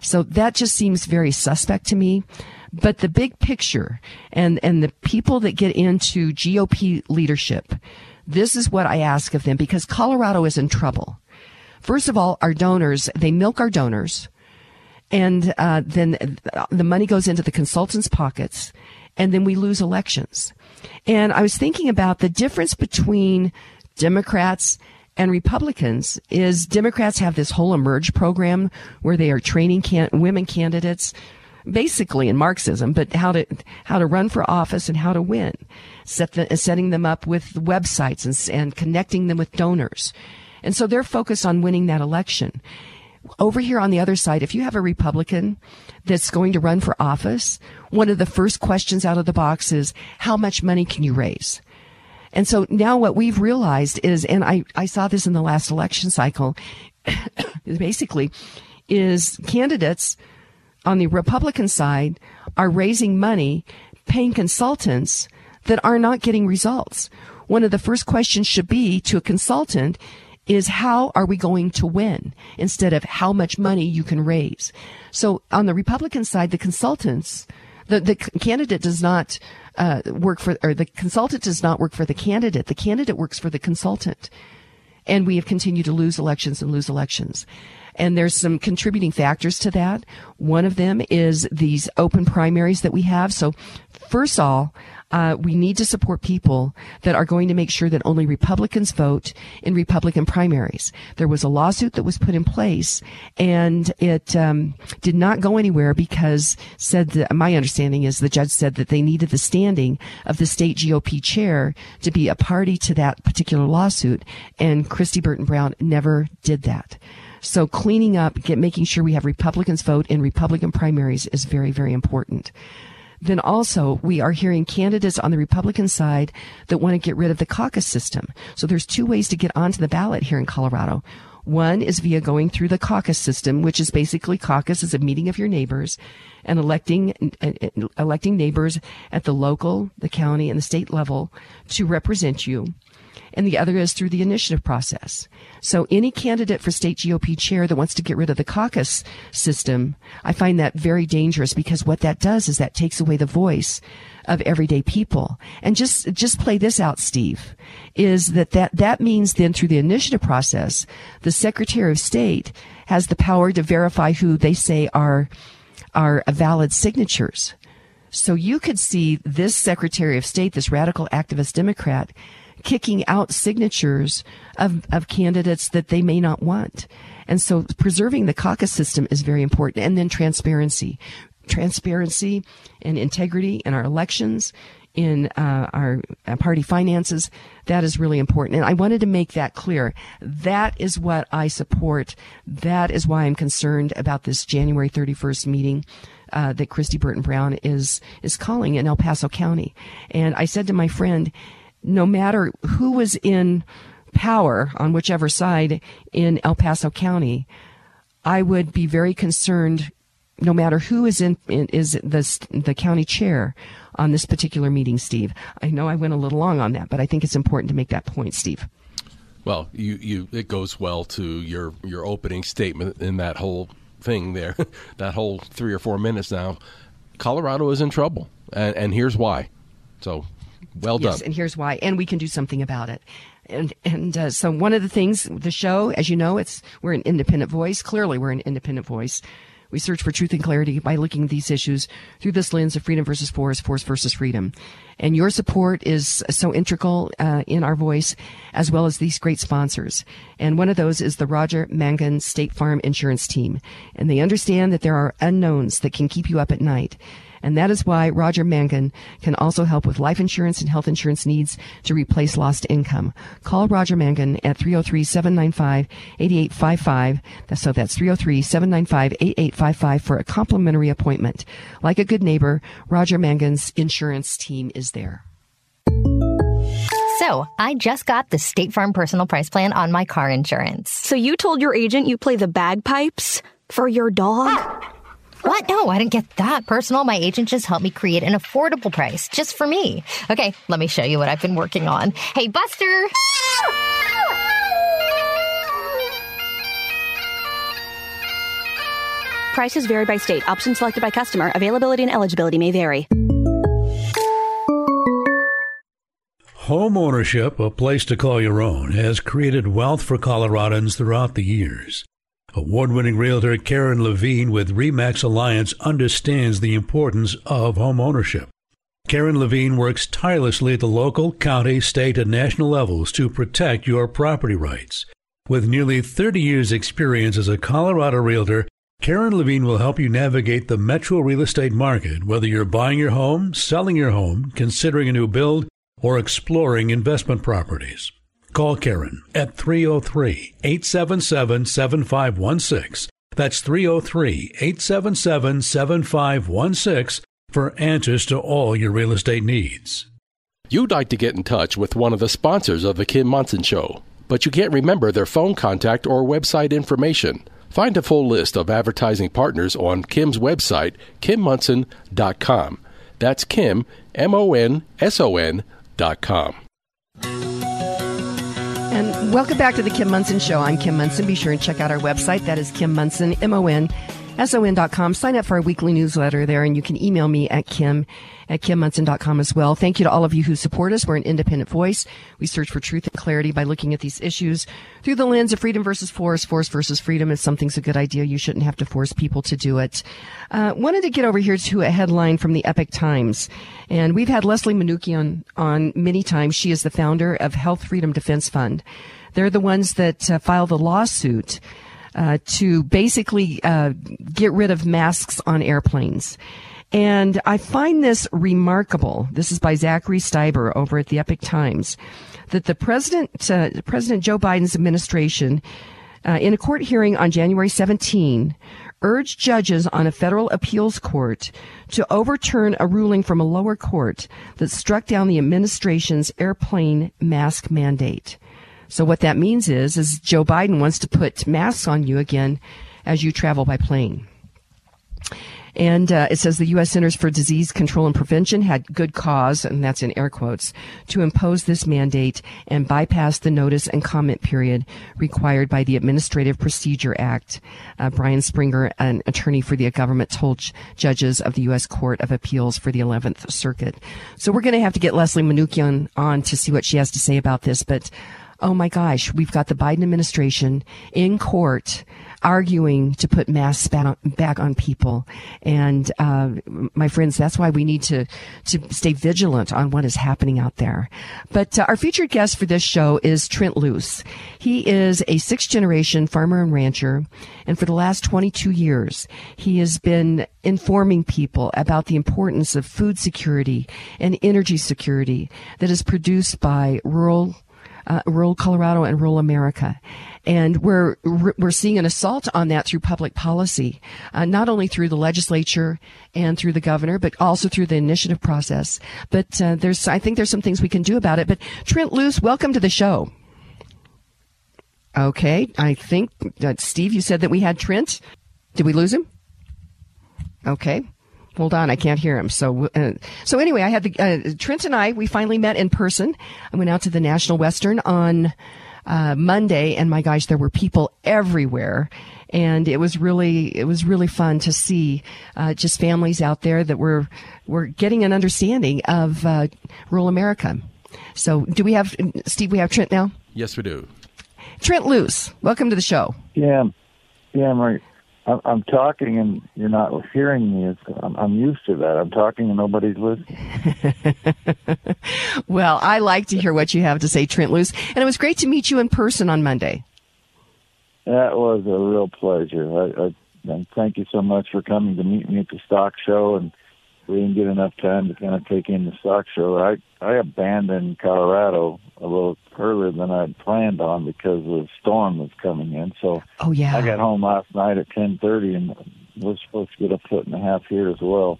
So that just seems very suspect to me. But the big picture and the people that get into GOP leadership, this is what I ask of them, because Colorado is in trouble. First of all, our donors, they milk our donors, and then the money goes into the consultants' pockets, and then we lose elections. And I was thinking about the difference between Democrats and Republicans is Democrats have this whole Emerge program where they are training women candidates, basically in Marxism, but how to run for office and how to win, setting them up with websites and connecting them with donors. And so they're focused on winning that election. Over here on the other side, if you have a Republican that's going to run for office, one of the first questions out of the box is, how much money can you raise? And so now what we've realized is, and I saw this in the last election cycle, basically, is candidates on the Republican side are raising money, paying consultants that are not getting results. one of the first questions should be to a consultant is, how are we going to win, instead of how much money you can raise. So on the Republican side, the consultants, the candidate does not work for, or the consultant does not work for the candidate. The candidate works for the consultant. And we have continued to lose elections and lose elections. And there's some contributing factors to that. One of them is these open primaries that we have. So first of all, we need to support people that are going to make sure that only Republicans vote in Republican primaries. There was a lawsuit that was put in place, and it did not go anywhere because said that, my understanding is the judge said that they needed the standing of the state GOP chair to be a party to that particular lawsuit, and Christy Burton Brown never did that. So cleaning up, making sure we have Republicans vote in Republican primaries is very, very important. Then also, we are hearing candidates on the Republican side that want to get rid of the caucus system. So there's two ways to get onto the ballot here in Colorado. One is via going through the caucus system, which is basically caucus is a meeting of your neighbors and electing neighbors at the local, the county, and the state level to represent you. And the other is through the initiative process. So any candidate for state GOP chair that wants to get rid of the caucus system, I find that very dangerous, because what that does is that takes away the voice of everyday people. And just play this out, Steve, is that means then through the initiative process, the Secretary of State has the power to verify who they say are valid signatures. So you could see this Secretary of State, this radical activist Democrat, kicking out signatures of candidates that they may not want. And so preserving the caucus system is very important. And then transparency and integrity in our elections, in our party finances, that is really important. And I wanted to make that clear. That is what I support. That is why I'm concerned about this January 31st meeting that Christy Burton Brown is calling in El Paso County. And I said to my friend, no matter who was in power on whichever side in El Paso County, I would be very concerned, no matter who is the county chair on this particular meeting, Steve. I know I went a little long on that, but I think it's important to make that point, Steve. Well, it goes well to your opening statement in that whole thing there, that whole 3 or 4 minutes now. Colorado is in trouble, and here's why. So well done. Yes, and here's why. And we can do something about it. And so one of the things, the show, as you know, we're an independent voice. Clearly, we're an independent voice. We search for truth and clarity by looking at these issues through this lens of freedom versus force versus freedom. And your support is so integral in our voice, as well as these great sponsors. And one of those is the Roger Mangan State Farm Insurance Team. And they understand that there are unknowns that can keep you up at night. And that is why Roger Mangan can also help with life insurance and health insurance needs to replace lost income. Call Roger Mangan at 303-795-8855. So that's 303-795-8855 for a complimentary appointment. Like a good neighbor, Roger Mangan's insurance team is there. So I just got the State Farm personal price plan on my car insurance. So you told your agent you play the bagpipes for your dog? Ah! What? No, I didn't get that personal. My agent just helped me create an affordable price just for me. Okay, let me show you what I've been working on. Hey, Buster! Prices vary by state. Options selected by customer. Availability and eligibility may vary. Homeownership, a place to call your own, has created wealth for Coloradans throughout the years. Award-winning realtor Karen Levine with RE/MAX Alliance understands the importance of home ownership. Karen Levine works tirelessly at the local, county, state, and national levels to protect your property rights. With nearly 30 years' experience as a Colorado realtor, Karen Levine will help you navigate the metro real estate market, whether you're buying your home, selling your home, considering a new build, or exploring investment properties. Call Karen at 303-877-7516. That's 303-877-7516 for answers to all your real estate needs. You'd like to get in touch with one of the sponsors of The Kim Munson Show, but you can't remember their phone contact or website information. Find a full list of advertising partners on Kim's website, KimMunson.com. That's Kim, MONSON.com. And welcome back to The Kim Munson Show. I'm Kim Munson. Be sure and check out our website. That is Kim Munson, MONSON.com. Sign up for our weekly newsletter there, and you can email me at Kim@KimMunson.com as well. Thank you to all of you who support us. We're an independent voice. We search for truth and clarity by looking at these issues through the lens of freedom versus force versus freedom. If something's a good idea, you shouldn't have to force people to do it. Wanted to get over here to a headline from the Epoch Times. And we've had Leslie Manoogian on many times. She is the founder of Health Freedom Defense Fund. They're the ones that filed the lawsuit to basically get rid of masks on airplanes. And I find this remarkable. This is by Zachary Steiber over at the Epoch Times, that the President Joe Biden's administration, in a court hearing on January 17, urged judges on a federal appeals court to overturn a ruling from a lower court that struck down the administration's airplane mask mandate. So what that means is Joe Biden wants to put masks on you again as you travel by plane. And it says the U.S. Centers for Disease Control and Prevention had good cause, and that's in air quotes, to impose this mandate and bypass the notice and comment period required by the Administrative Procedure Act. Brian Springer, an attorney for the government, told judges of the U.S. Court of Appeals for the 11th Circuit. So we're going to have to get Leslie Manoogian on to see what she has to say about this, but oh my gosh, we've got the Biden administration in court arguing to put masks back on people. And, my friends, that's why we need to stay vigilant on what is happening out there. But our featured guest for this show is Trent Loos. He is a sixth-generation farmer and rancher. And for the last 22 years, he has been informing people about the importance of food security and energy security that is produced by rural Colorado and rural America. And we're seeing an assault on that through public policy, not only through the legislature and through the governor, but also through the initiative process. But I think there's some things we can do about it. But Trent Loos, welcome to the show. Okay, I think that Steve, you said that we had Trent. Did we lose him? Okay. Hold on, I can't hear him. So anyway, I had Trent and I, we finally met in person. I went out to the National Western on Monday, and my gosh, there were people everywhere. And it was really fun to see just families out there that were getting an understanding of rural America. So do we have, Steve, we have Trent now? Yes, we do. Trent Loos, welcome to the show. Yeah, I'm right. I'm talking and you're not hearing me. I'm used to that. I'm talking and nobody's listening. Well, I like to hear what you have to say, Trent Loos. And it was great to meet you in person on Monday. That was a real pleasure. I thank you so much for coming to meet me at the stock show. And we didn't get enough time to kind of take in the stock show. I abandoned Colorado a little earlier than I'd planned on because the storm was coming in. So oh, yeah. I got home last night at 10:30 and was supposed to get a foot and a half here as well.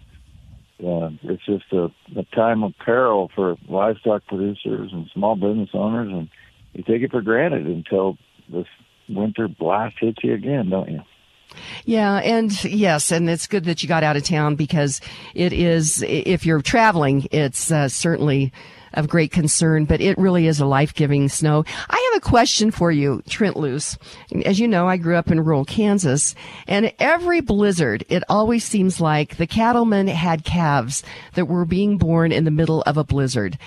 It's just a time of peril for livestock producers and small business owners, and you take it for granted until this winter blast hits you again, don't you? Yeah, and yes, and it's good that you got out of town because it is, if you're traveling, it's certainly of great concern, but it really is a life-giving snow. I have a question for you, Trent Loos. As you know, I grew up in rural Kansas, and every blizzard, it always seems like the cattlemen had calves that were being born in the middle of a blizzard.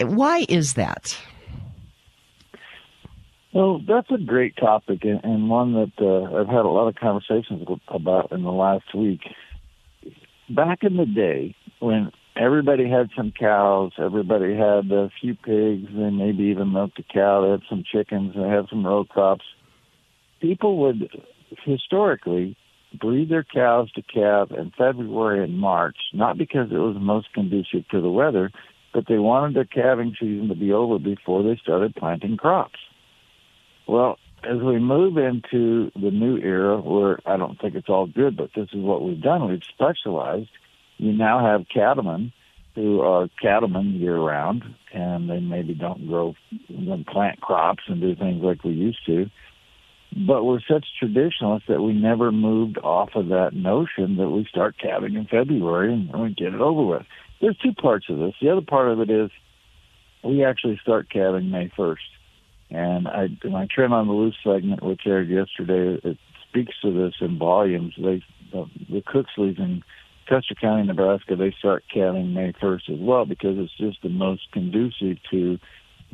Why is that? Well, that's a great topic and one that I've had a lot of conversations about in the last week. Back in the day when everybody had some cows, everybody had a few pigs, they maybe even milked a cow, they had some chickens, they had some row crops, people would historically breed their cows to calve in February and March, not because it was most conducive to the weather, but they wanted their calving season to be over before they started planting crops. Well, as we move into the new era, where I don't think it's all good, but this is what we've done. We've specialized. You now have cattlemen who are cattlemen year-round, and they maybe don't plant crops and do things like we used to. But we're such traditionalists that we never moved off of that notion that we start calving in February and we get it over with. There's two parts of this. The other part of it is we actually start calving May 1st. And my Trent on the Loose segment, which aired yesterday, it speaks to this in volumes. The Cooksleys in Custer County, Nebraska, they start counting May 1st as well, because it's just the most conducive to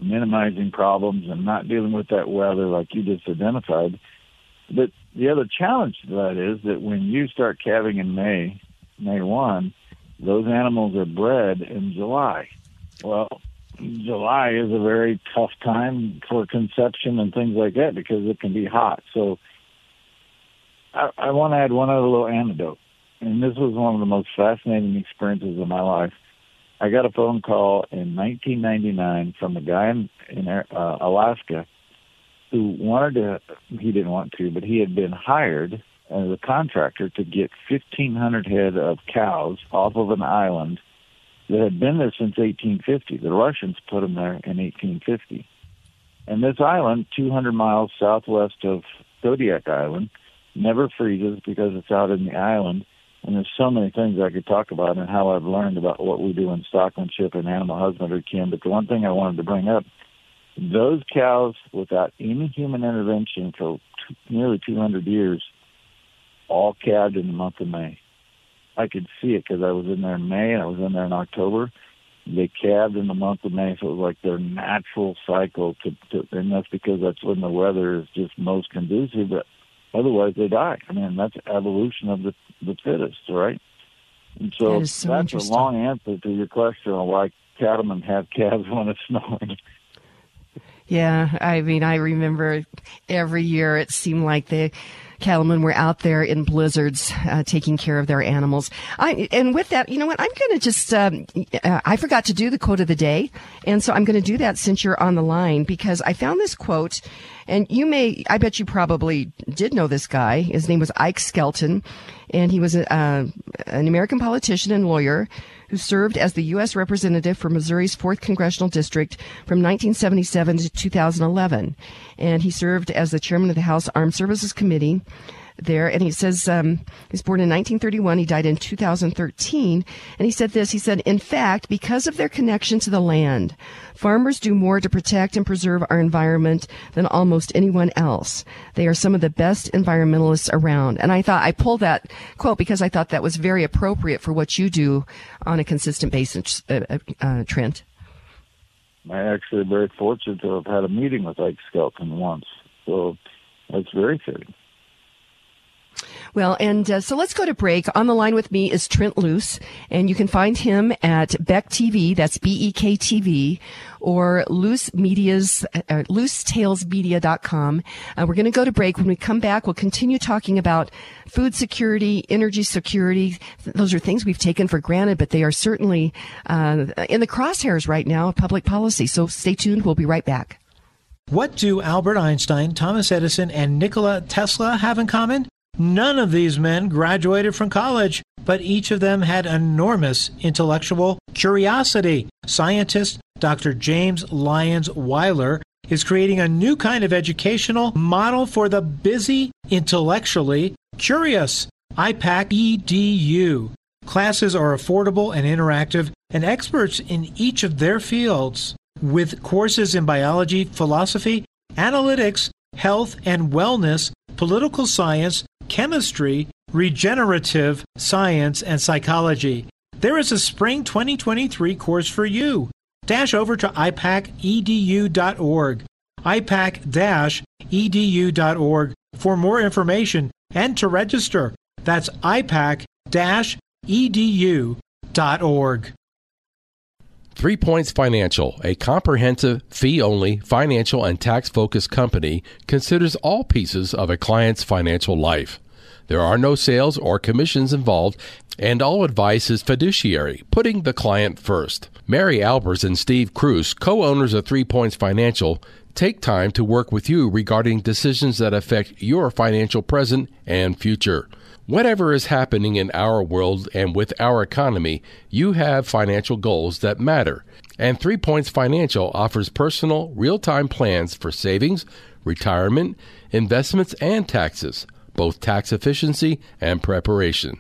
minimizing problems and not dealing with that weather like you just identified. But the other challenge to that is that when you start calving in May 1, those animals are bred in July. Well, July is a very tough time for conception and things like that because it can be hot. So I want to add one other little anecdote. And this was one of the most fascinating experiences of my life. I got a phone call in 1999 from a guy in Alaska who he he had been hired as a contractor to get 1,500 head of cows off of an island that had been there since 1850. The Russians put them there in 1850. And this island, 200 miles southwest of Zodiac Island, never freezes because it's out in the island. And there's so many things I could talk about and how I've learned about what we do in stockmanship and animal husbandry, Kim. But the one thing I wanted to bring up, those cows, without any human intervention for nearly 200 years, all calved in the month of May. I could see it because I was in there in May and I was in there in October. They calved in the month of May, so it was like their natural cycle. And that's because that's when the weather is just most conducive, but otherwise they die. I mean, that's evolution of the fittest, right? And so that's a long answer to your question on why cattlemen have calves when it's snowing. Yeah, I mean, I remember every year it seemed like the cattlemen were out there in blizzards taking care of their animals. And with that, you know what? I'm going to just, I forgot to do the quote of the day. And so I'm going to do that since you're on the line, because I found this quote. And I bet you probably did know this guy. His name was Ike Skelton, and he was an American politician and lawyer who served as the U.S. representative for Missouri's 4th Congressional District from 1977 to 2011. And he served as the chairman of the House Armed Services Committee there. And he says, he was born in 1931. He died in 2013. And he said this, he said, "In fact, because of their connection to the land, farmers do more to protect and preserve our environment than almost anyone else. They are some of the best environmentalists around." And I thought, I pulled that quote because I thought that was very appropriate for what you do on a consistent basis, Trent. I'm actually very fortunate to have had a meeting with Ike Skelton once. So that's very fitting. Well, and so let's go to break. On the line with me is Trent Loos, and you can find him at Beck TV, that's BEK TV, or loosetalesmedia.com. We're going to go to break. When we come back, we'll continue talking about food security, energy security. Those are things we've taken for granted, but they are certainly in the crosshairs right now of public policy. So stay tuned. We'll be right back. What do Albert Einstein, Thomas Edison, and Nikola Tesla have in common? None of these men graduated from college, but each of them had enormous intellectual curiosity. Scientist Dr. James Lyons-Weiler is creating a new kind of educational model for the busy, intellectually curious. IPAC EDU. Classes are affordable and interactive, and experts in each of their fields, with courses in biology, philosophy, analytics, health and wellness, political science, chemistry, regenerative science, and psychology. There is a spring 2023 course for you. Dash over to IPACEDU.org, IPAC-EDU.org for more information and to register. That's IPAC-EDU.org. 3 Points Financial, a comprehensive, fee-only, financial and tax-focused company, considers all pieces of a client's financial life. There are no sales or commissions involved, and all advice is fiduciary, putting the client first. Mary Albers and Steve Cruz, co-owners of 3 Points Financial, take time to work with you regarding decisions that affect your financial present and future. Whatever is happening in our world and with our economy, you have financial goals that matter. And 3 Points Financial offers personal, real-time plans for savings, retirement, investments, and taxes, both tax efficiency and preparation.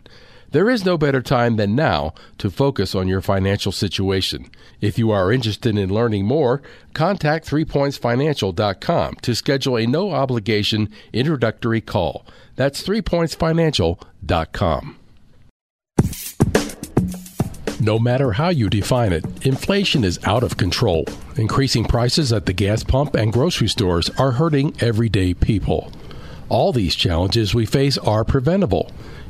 There is no better time than now to focus on your financial situation. If you are interested in learning more, contact 3pointsfinancial.com to schedule a no-obligation introductory call. That's 3pointsfinancial.com. No matter how you define it, inflation is out of control. Increasing prices at the gas pump and grocery stores are hurting everyday people. All these challenges we face are preventable.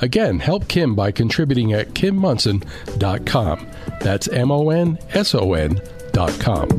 Again, help Kim by contributing at KimMunson.com. That's MONSON.com.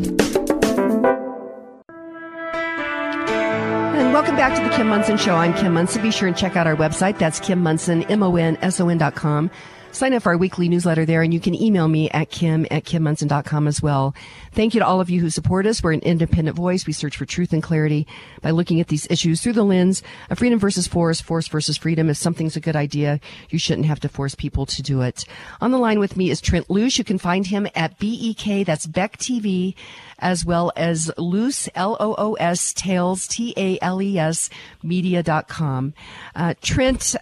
And welcome back to the Kim Munson Show. I'm Kim Munson. Be sure and check out our website. That's Kim Munson, MONSON.com. Sign up for our weekly newsletter there, and you can email me at kim@kimmunson.com as well. Thank you to all of you who support us. We're an independent voice. We search for truth and clarity by looking at these issues through the lens of freedom versus force, force versus freedom. If something's a good idea, you shouldn't have to force people to do it. On the line with me is Trent Loos. You can find him at BEK, that's Beck TV, as well as Loos, L-O-O-S, Tales, T-A-L-E-S, media.com. Trent,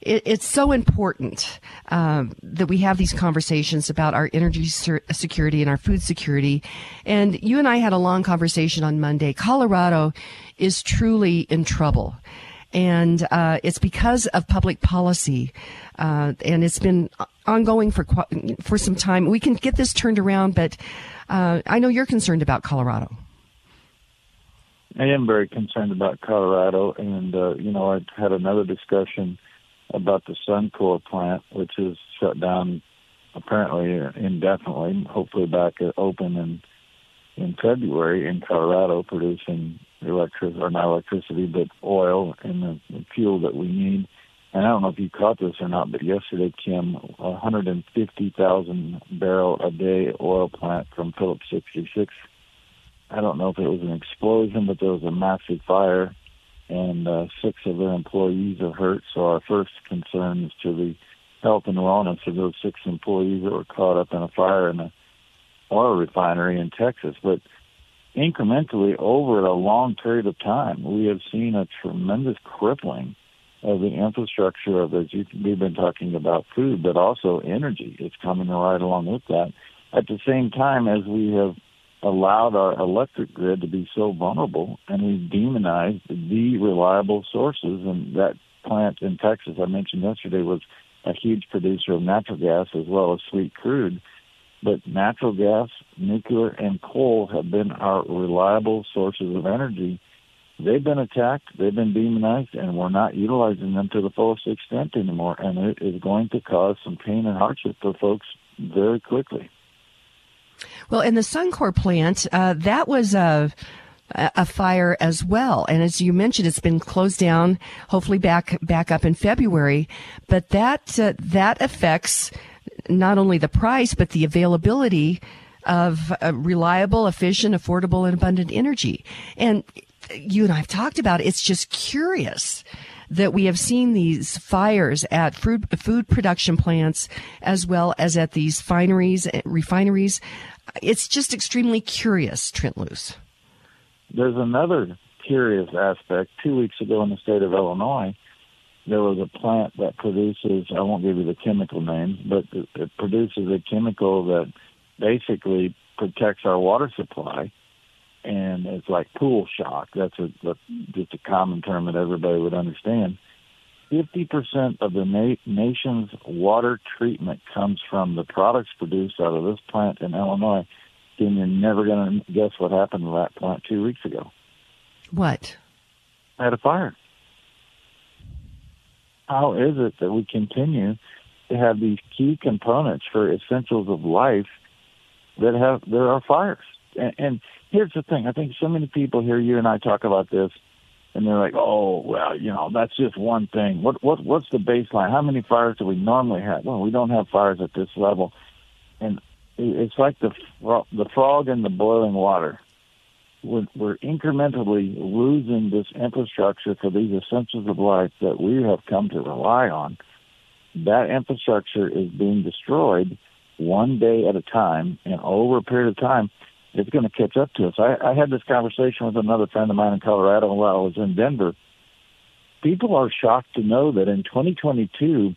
it's so important that we have these conversations about our energy security and our food security. And you and I had a long conversation on Monday. Colorado is truly in trouble. And it's because of public policy. And it's been ongoing for some time. We can get this turned around, but I know you're concerned about Colorado. I am very concerned about Colorado. And, you know, I had another discussion about the Suncor plant, which is shut down apparently indefinitely, hopefully back open in February in Colorado, producing not electricity, but oil and the fuel that we need. And I don't know if you caught this or not, but yesterday, Kim, 150,000 barrel a day oil plant from Phillips 66. I don't know if it was an explosion, but there was a massive fire, and six of their employees are hurt. So our first concern is to the health and wellness of those six employees that were caught up in a fire in an oil refinery in Texas. But incrementally, over a long period of time, we have seen a tremendous crippling of the infrastructure of, as we've been talking about, food, but also energy. It's coming right along with that. At the same time, as we have allowed our electric grid to be so vulnerable, and we've demonized the reliable sources. And that plant in Texas I mentioned yesterday was a huge producer of natural gas as well as sweet crude. But natural gas, nuclear, and coal have been our reliable sources of energy. They've been attacked, they've been demonized, and we're not utilizing them to the fullest extent anymore. And it is going to cause some pain and hardship for folks very quickly. Well, in the Suncor plant, that was a fire as well. And as you mentioned, it's been closed down, hopefully back up in February. But that affects not only the price, but the availability of reliable, efficient, affordable, and abundant energy. And you and I have talked about it. It's just curious that we have seen these fires at food production plants as well as at these refineries. It's just extremely curious, Trent Loos. There's another curious aspect. 2 weeks ago in the state of Illinois, there was a plant that produces, I won't give you the chemical name, but it produces a chemical that basically protects our water supply. And it's like pool shock. That's just a common term that everybody would understand. 50% of the nation's water treatment comes from the products produced out of this plant in Illinois. Then you're never going to guess what happened to that plant 2 weeks ago. What? I had a fire. How is it that we continue to have these key components for essentials of life that there are fires? And here's the thing. I think so many people hear you and I talk about this, and they're like, oh, well, you know, that's just one thing. What's the baseline? How many fires do we normally have? Well, we don't have fires at this level. And It's like the frog in the boiling water. We're incrementally losing this infrastructure for these essentials of life that we have come to rely on. That infrastructure is being destroyed one day at a time, and over a period of time, it's going to catch up to us. I had this conversation with another friend of mine in Colorado while I was in Denver. People are shocked to know that in 2022,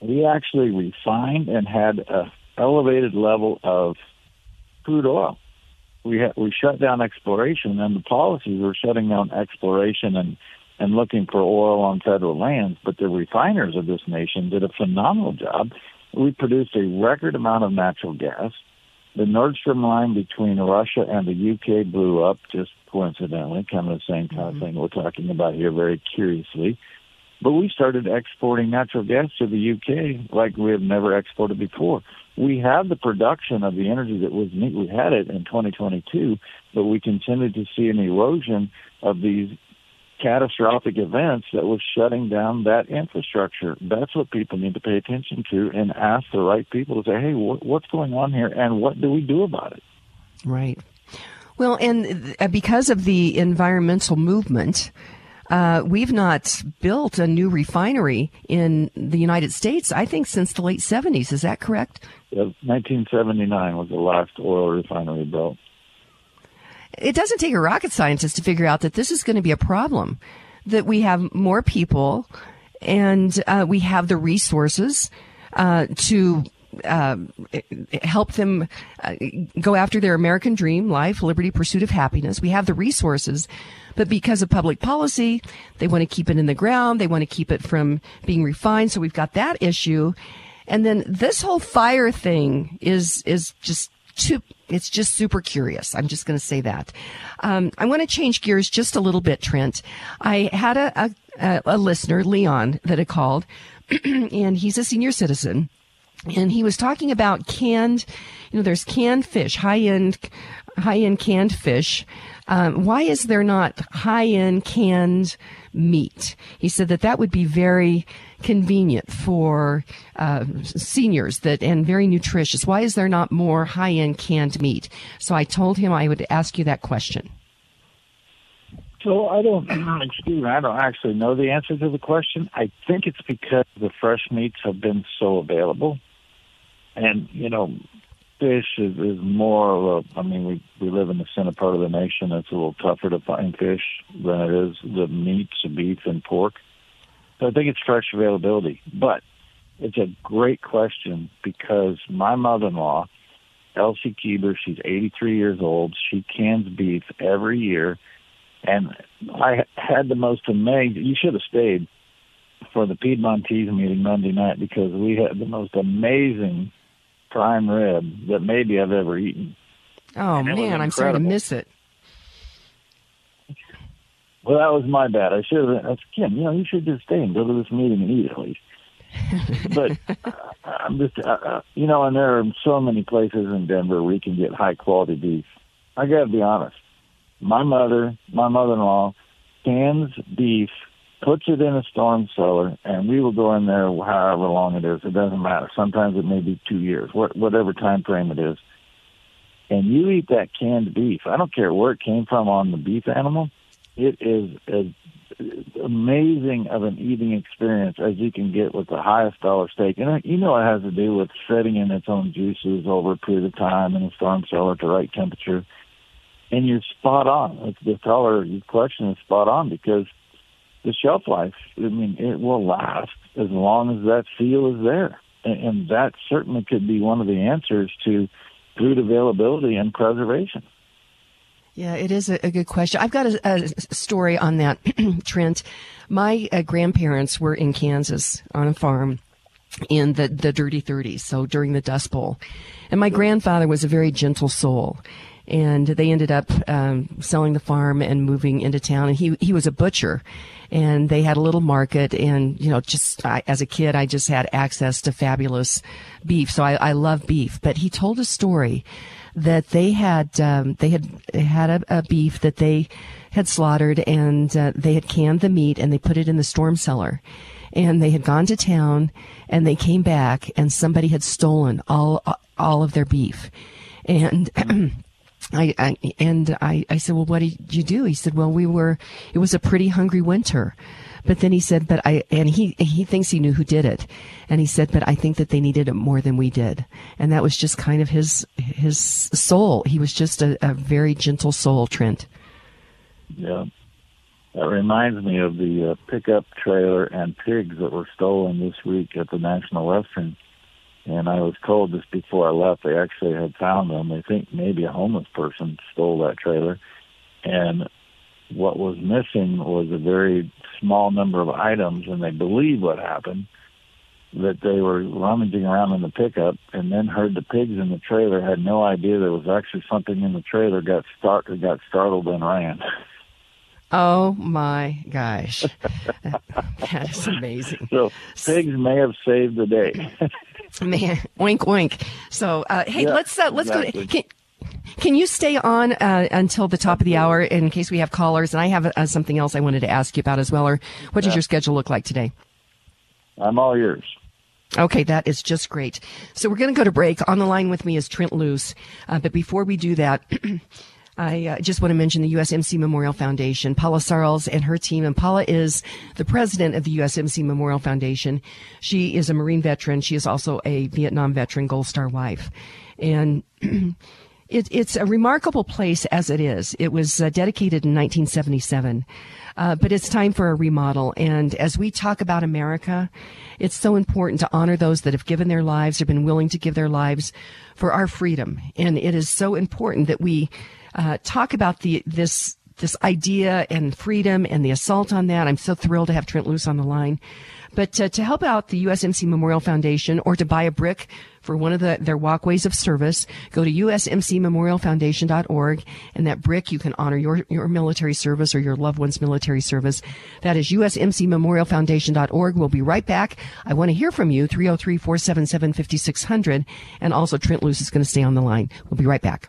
we actually refined and had an elevated level of crude oil. We shut down exploration, and the policies were shutting down exploration and looking for oil on federal lands. But the refiners of this nation did a phenomenal job. We produced a record amount of natural gas. The Nord Stream line between Russia and the U.K. blew up, just coincidentally, kind of the same kind of thing we're talking about here very curiously. But we started exporting natural gas to the U.K. like we have never exported before. We had the production of the energy that was needed. We had it in 2022, but we continued to see an erosion of these catastrophic events that was shutting down that infrastructure. That's what people need to pay attention to and ask the right people to say, hey, what's going on here and what do we do about it? Right. Well, and because of the environmental movement, we've not built a new refinery in the United States, I think, since the late 70s. Is that correct? Yeah, 1979 was the last oil refinery built. It doesn't take a rocket scientist to figure out that this is going to be a problem, that we have more people and we have the resources to help them go after their American dream, life, liberty, pursuit of happiness. We have the resources, but because of public policy, they want to keep it in the ground. They want to keep it from being refined. So we've got that issue. And then this whole fire thing is just too... It's just super curious. I'm just going to say that. I want to change gears just a little bit, Trent. I had a listener, Leon, that had called, and he's a senior citizen. And he was talking about canned, there's canned fish, high-end canned fish. Why is there not high-end canned meat? He said that would be very convenient for seniors and very nutritious. Why is there not more high-end canned meat? So I told him I would ask you that question. So I don't actually know the answer to the question. I think it's because the fresh meats have been so available. And, fish is more of we live in the center part of the nation. It's a little tougher to find fish than it is the meats, beef, and pork. So I think it's fresh availability. But it's a great question because my mother-in-law, Elsie Kieber, she's 83 years old. She cans beef every year. And I had the most amazing, you should have stayed for the Piedmontese meeting Monday night because we had the most amazing prime rib that maybe I've ever eaten. Oh, man, I'm sorry to miss it. Well, that was my bad. I should have, Kim, you should just stay and go to this meeting and eat at least. But I'm just, and there are so many places in Denver we can get high-quality beef. I got to be honest. My mother-in-law, cans beef, puts it in a storm cellar, and we will go in there however long it is. It doesn't matter. Sometimes it may be 2 years, whatever time frame it is. And you eat that canned beef. I don't care where it came from on the beef animal. It is as amazing of an eating experience as you can get with the highest dollar steak. And it has to do with setting in its own juices over a period of time in a storm cellar at the right temperature. And you're spot on. The color, your question is spot on because the shelf life, it will last as long as that seal is there. And that certainly could be one of the answers to food availability and preservation. Yeah, it is a good question. I've got a story on that, Trent. My grandparents were in Kansas on a farm in the dirty 30s, so during the Dust Bowl. And my grandfather was a very gentle soul. And they ended up selling the farm and moving into town. And he was a butcher, and they had a little market. And as a kid, I just had access to fabulous beef. So I love beef. But he told a story that they had a beef that they had slaughtered, and they had canned the meat and they put it in the storm cellar. And they had gone to town and they came back and somebody had stolen all of their beef. And I said, well, what did you do? He said, well, it was a pretty hungry winter. But then he said, he thinks he knew who did it. And he said, but I think that they needed it more than we did. And that was just kind of his soul. He was just a very gentle soul, Trent. Yeah. That reminds me of the pickup trailer and pigs that were stolen this week at the National Western. And I was told just before I left, they actually had found them. They think maybe a homeless person stole that trailer. And what was missing was a very small number of items, and they believe what happened, that they were rummaging around in the pickup and then heard the pigs in the trailer, had no idea there was actually something in the trailer, got startled and ran. Oh, my gosh. That is amazing. So pigs may have saved the day. Man, wink, wink. So, hey, yeah, let's exactly. Go. Can you stay on until the top of the hour in case we have callers? And I have something else I wanted to ask you about as well. Or what does your schedule look like today? I'm all yours. Okay, that is just great. So we're going to go to break. On the line with me is Trent Loos. But before we do that... I just want to mention the USMC Memorial Foundation, Paula Sarles and her team. And Paula is the president of the USMC Memorial Foundation. She is a Marine veteran. She is also a Vietnam veteran, Gold Star wife. And it's a remarkable place as it is. It was dedicated in 1977. But it's time for a remodel. And as we talk about America, it's so important to honor those that have given their lives or been willing to give their lives for our freedom. And it is so important that we talk about this idea and freedom and the assault on that. I'm so thrilled to have Trent Loos on the line. But to help out the USMC Memorial Foundation or to buy a brick for one of their walkways of service, go to USMCMemorialFoundation.org, and that brick, you can honor your military service or your loved one's military service. That is USMCMemorialFoundation.org. We'll be right back. I want to hear from you, 303-477-5600, and also Trent Loos is going to stay on the line. We'll be right back.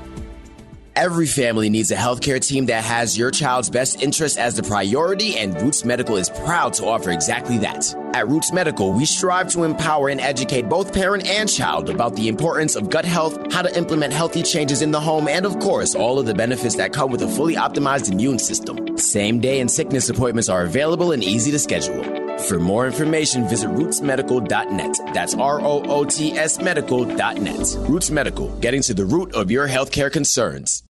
Every family needs a healthcare team that has your child's best interest as the priority, and Roots Medical is proud to offer exactly that. At Roots Medical, we strive to empower and educate both parent and child about the importance of gut health, how to implement healthy changes in the home, and of course, all of the benefits that come with a fully optimized immune system. Same-day and sickness appointments are available and easy to schedule. For more information, visit rootsmedical.net. That's ROOTS medical.net. Roots Medical, getting to the root of your healthcare concerns.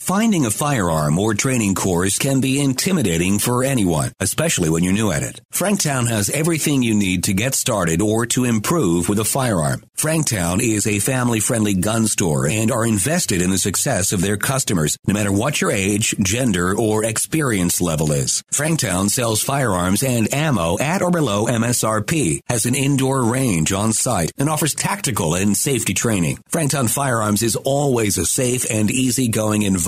Finding a firearm or training course can be intimidating for anyone, especially when you're new at it. Franktown has everything you need to get started or to improve with a firearm. Franktown is a family-friendly gun store and are invested in the success of their customers, no matter what your age, gender, or experience level is. Franktown sells firearms and ammo at or below MSRP, has an indoor range on site, and offers tactical and safety training. Franktown Firearms is always a safe and easygoing environment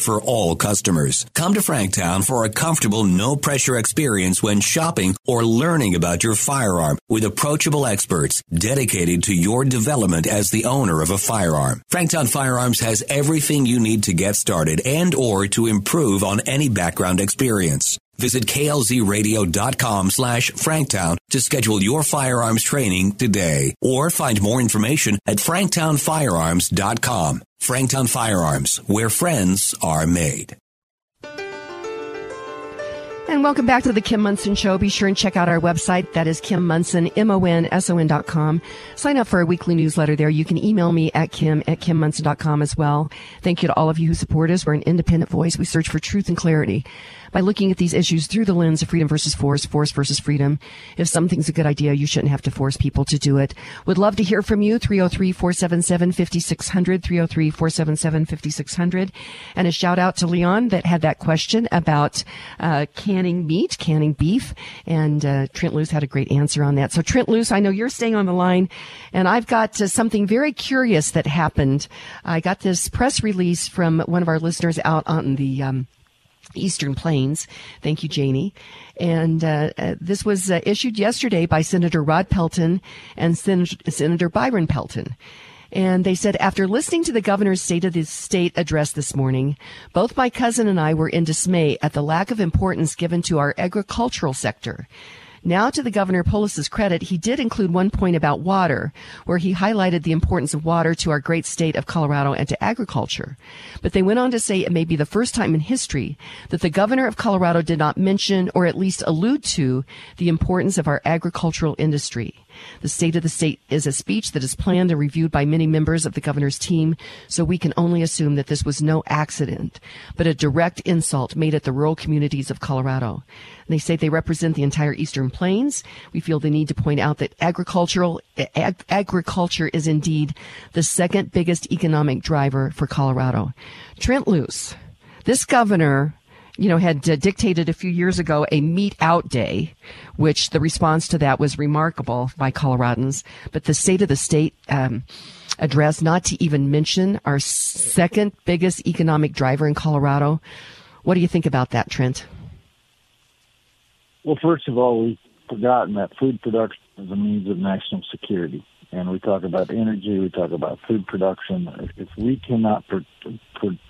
for all customers. Come to Franktown for a comfortable, no-pressure experience when shopping or learning about your firearm with approachable experts dedicated to your development as the owner of a firearm. Franktown Firearms has everything you need to get started and or to improve on any background experience. Visit klzradio.com/Franktown to schedule your firearms training today or find more information at franktownfirearms.com. Franktown Firearms, where friends are made. And welcome back to the Kim Munson Show. Be sure and check out our website. That is Kim Munson, MONSON.com. Sign up for our weekly newsletter there. You can email me at Kim at KimMunson.com as well. Thank you to all of you who support us. We're an independent voice. We search for truth and clarity. by looking at these issues through the lens of freedom versus force, force versus freedom. If something's a good idea, you shouldn't have to force people to do it. Would love to hear from you. 303-477-5600, 303-477-5600. And a shout out to Leon that had that question about canning meat, canning beef. And Trent Loos had a great answer on that. So Trent Loos, I know you're staying on the line, and I've got something very curious that happened. I got this press release from one of our listeners out on the Eastern Plains. Thank you, Janie. And this was issued yesterday by Senator Rod Pelton and Senator Byron Pelton. And they said, after listening to the governor's State of the State address this morning, both my cousin and I were in dismay at the lack of importance given to our agricultural sector. Now, to the Governor Polis's credit, he did include one point about water, where he highlighted the importance of water to our great state of Colorado and to agriculture. But they went on to say it may be the first time in history that the Governor of Colorado did not mention or at least allude to the importance of our agricultural industry. The State of the State is a speech that is planned and reviewed by many members of the governor's team, so we can only assume that this was no accident, but a direct insult made at the rural communities of Colorado. And they say they represent the entire Eastern Plains. We feel the need to point out that agriculture is indeed the second biggest economic driver for Colorado. Trent Loos, this governor, you know, had dictated a few years ago a meat out day, which the response to that was remarkable by Coloradans. But the State of the State address, not to even mention our second biggest economic driver in Colorado. What do you think about that, Trent? Well, first of all, we've forgotten that food production is a means of national security. And we talk about energy, we talk about food production. If we cannot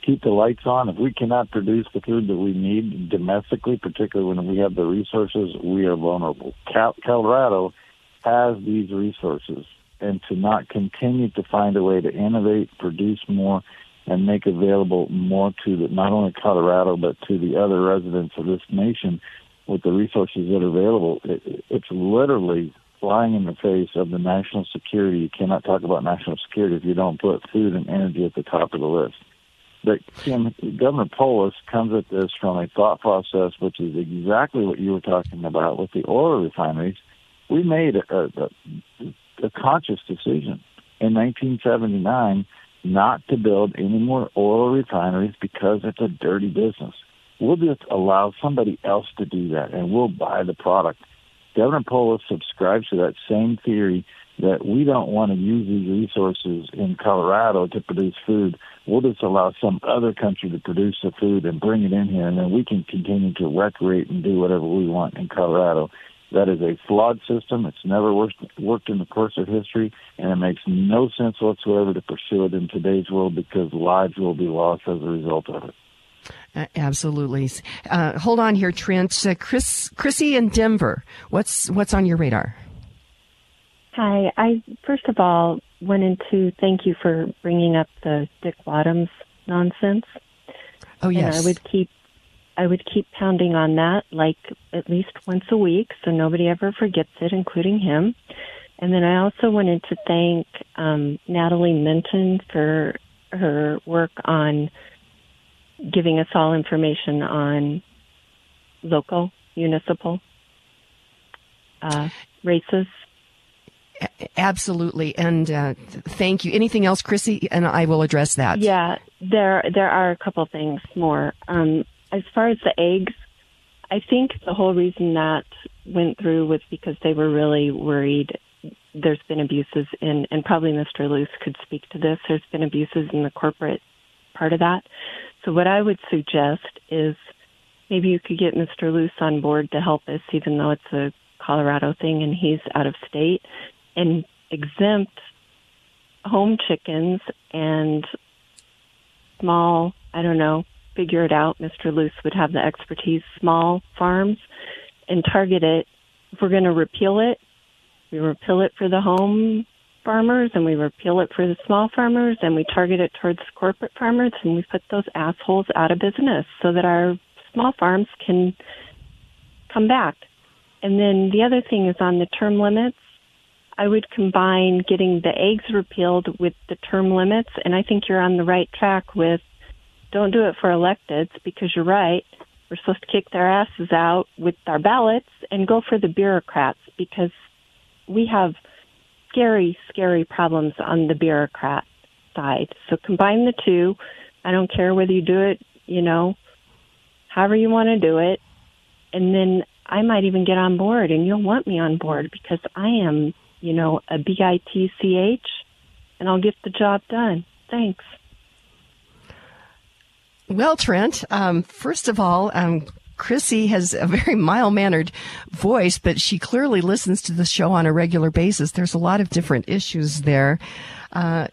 keep the lights on, if we cannot produce the food that we need domestically, particularly when we have the resources, we are vulnerable. Colorado has these resources, and to not continue to find a way to innovate, produce more, and make available more to the, not only Colorado, but to the other residents of this nation with the resources that are available, it's literally flying in the face of the national security. You cannot talk about national security if you don't put food and energy at the top of the list. But Kim, Governor Polis comes at this from a thought process, which is exactly what you were talking about with the oil refineries. We made a conscious decision in 1979 not to build any more oil refineries because it's a dirty business. We'll just allow somebody else to do that, and we'll buy the product. Governor Polis subscribes to that same theory that we don't want to use these resources in Colorado to produce food. We'll just allow some other country to produce the food and bring it in here, and then we can continue to recreate and do whatever we want in Colorado. That is a flawed system. It's never worked in the course of history, and it makes no sense whatsoever to pursue it in today's world because lives will be lost as a result of it. Absolutely. Hold on here, Trent. Chrissy in Denver, what's on your radar? Hi. I first of all wanted to thank you for bringing up the Dick Wadhams nonsense. Oh yes. And I would keep pounding on that, like at least once a week, so nobody ever forgets it, including him. And then I also wanted to thank Natalie Minton for her work on giving us all information on local, municipal races. Absolutely, and thank you. Anything else, Chrissy? And I will address that. Yeah, there are a couple things more. As far as the eggs, I think the whole reason that went through was because they were really worried. There's been abuses in, and probably Mr. Loos could speak to this, there's been abuses in the corporate part of that. So what I would suggest is maybe you could get Mr. Loos on board to help us, even though it's a Colorado thing and he's out of state, and exempt home chickens and small, I don't know, figure it out. Mr. Loos would have the expertise, small farms, and target it. If we're going to repeal it, we repeal it for the home farmers, and we repeal it for the small farmers, and we target it towards corporate farmers, and we put those assholes out of business so that our small farms can come back. And then the other thing is on the term limits. I would combine getting the eggs repealed with the term limits, and I think you're on the right track with don't do it for electeds because you're right. We're supposed to kick their asses out with our ballots and go for the bureaucrats, because we have scary, scary problems on the bureaucrat side. So combine the two. I don't care whether you do it, you know, however you want to do it. And then I might even get on board, and you'll want me on board because I am, you know, a bitch, and I'll get the job done. Thanks. Well, Trent, first of all, Chrissy has a very mild-mannered voice, but she clearly listens to the show on a regular basis. There's a lot of different issues there. I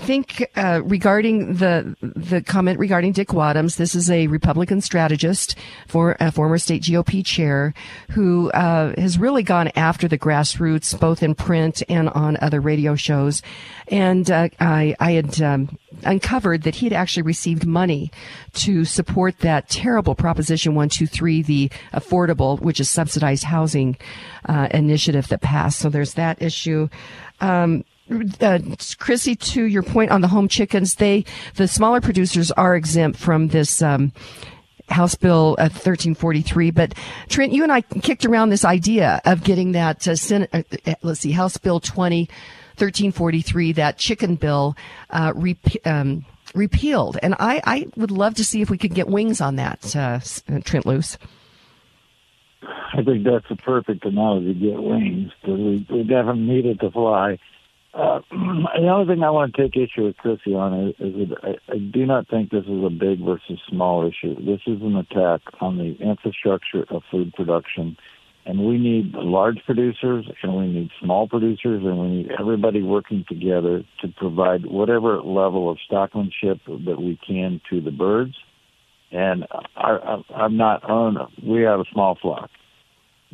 think regarding the comment regarding Dick Wadhams, this is a Republican strategist, for a former state GOP chair, who has really gone after the grassroots, both in print and on other radio shows. And I had uncovered that he had actually received money to support that terrible Proposition 123, the affordable, which is subsidized housing initiative that passed. So there's that issue. Chrissy, to your point on the home chickens, the smaller producers are exempt from this House Bill 1343. But Trent, you and I kicked around this idea of getting that House Bill 1343, that chicken bill, repealed. And I would love to see if we could get wings on that, Trent Loos. I think that's a perfect analogy, get wings, because we definitely need it to fly. The only thing I want to take issue with Chrissy on is that I do not think this is a big versus small issue. This is an attack on the infrastructure of food production, and we need large producers, and we need small producers, and we need everybody working together to provide whatever level of stockmanship that we can to the birds. And I'm not owned. We have a small flock,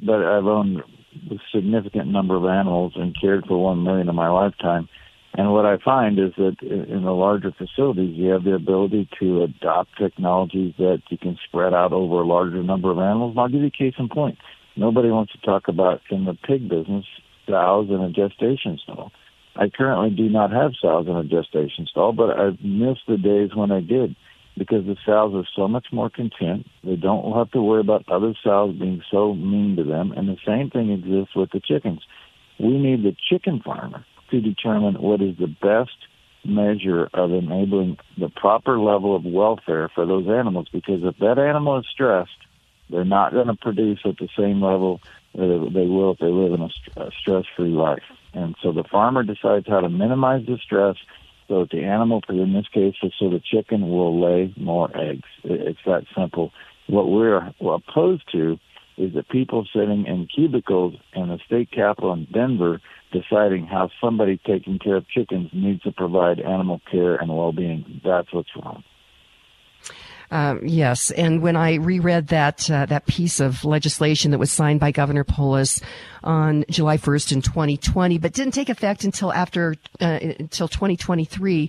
but I've owned a significant number of animals and cared for 1 million in my lifetime. And what I find is that in the larger facilities, you have the ability to adopt technologies that you can spread out over a larger number of animals. And I'll give you a case in point. Nobody wants to talk about, in the pig business, sows in a gestation stall. I currently do not have sows in a gestation stall, but I miss the days when I did, because the sows are so much more content. They don't have to worry about other sows being so mean to them, and the same thing exists with the chickens. We need the chicken farmer to determine what is the best measure of enabling the proper level of welfare for those animals, because if that animal is stressed, they're not going to produce at the same level that they will if they live in a stress-free life. And so the farmer decides how to minimize the stress, so the animal, in this case, so the chicken will lay more eggs. It's that simple. What we're opposed to is the people sitting in cubicles in the state capitol in Denver deciding how somebody taking care of chickens needs to provide animal care and well-being. That's what's wrong. Yes, and when I reread that piece of legislation that was signed by Governor Polis on July 1st in 2020, but didn't take effect until after until 2023.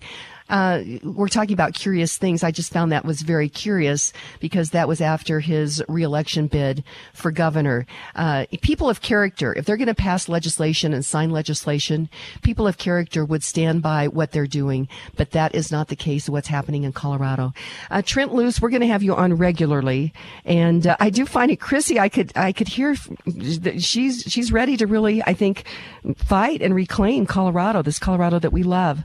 We're talking about curious things. I just found that was very curious, because that was after his reelection bid for governor. People of character, if they're going to pass legislation and sign legislation, people of character would stand by what they're doing. But that is not the case of what's happening in Colorado. Trent Loos, we're going to have you on regularly. And I do find it, Chrissy, I could hear that she's ready to really, I think, fight and reclaim Colorado, this Colorado that we love.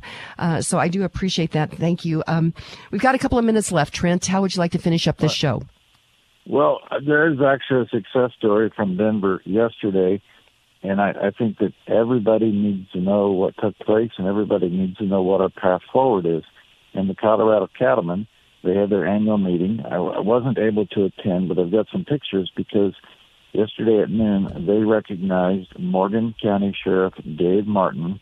So I do appreciate that. Thank you. We've got a couple of minutes left, Trent. How would you like to finish up this show? Well, there is actually a success story from Denver yesterday, and I think that everybody needs to know what took place, and everybody needs to know what our path forward is. And the Colorado Cattlemen, they had their annual meeting. I wasn't able to attend, but I've got some pictures, because yesterday at noon, they recognized Morgan County Sheriff Dave Martin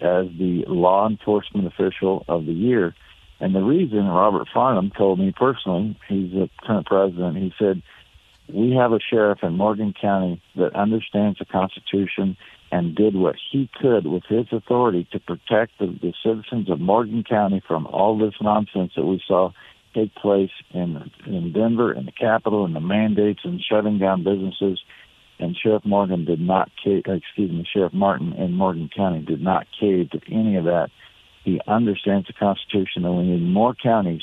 as the law enforcement official of the year. And the reason, Robert Farnham told me personally, he's the current president, he said, we have a sheriff in Morgan County that understands the Constitution and did what he could with his authority to protect the citizens of Morgan County from all this nonsense that we saw take place in Denver, in the Capitol, and the mandates and shutting down businesses. And Sheriff Martin in Morgan County did not cave to any of that. He understands the Constitution, and we need more counties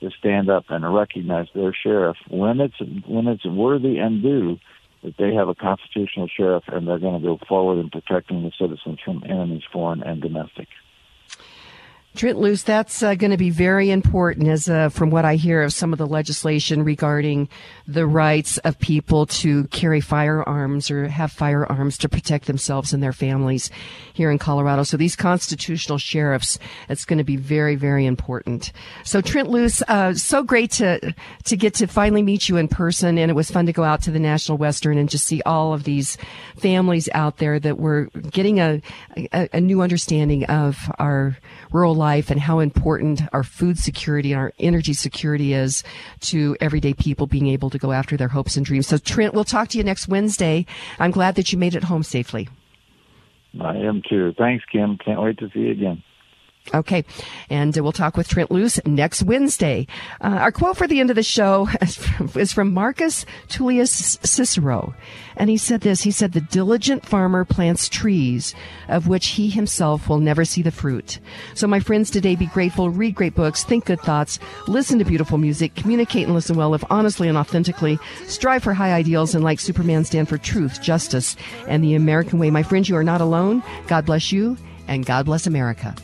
to stand up and recognize their sheriff when it's worthy and due that they have a constitutional sheriff, and they're going to go forward in protecting the citizens from enemies, foreign and domestic. Trent Loos, that's going to be very important, as from what I hear of some of the legislation regarding the rights of people to carry firearms or have firearms to protect themselves and their families here in Colorado. So these constitutional sheriffs, it's going to be very, very important. So Trent Loos, so great to get to finally meet you in person, and it was fun to go out to the National Western and just see all of these families out there that were getting a new understanding of our rural life and how important our food security and our energy security is to everyday people being able to go after their hopes and dreams. So, Trent, we'll talk to you next Wednesday. I'm glad that you made it home safely. I am too. Thanks, Kim. Can't wait to see you again. Okay. And we'll talk with Trent Loos next Wednesday. Our quote for the end of the show is from Marcus Tullius Cicero. And he said this. He said, "The diligent farmer plants trees of which he himself will never see the fruit." So, my friends, today, be grateful, read great books, think good thoughts, listen to beautiful music, communicate and listen well, live honestly and authentically, strive for high ideals, and like Superman, stand for truth, justice, and the American way. My friends, you are not alone. God bless you, and God bless America.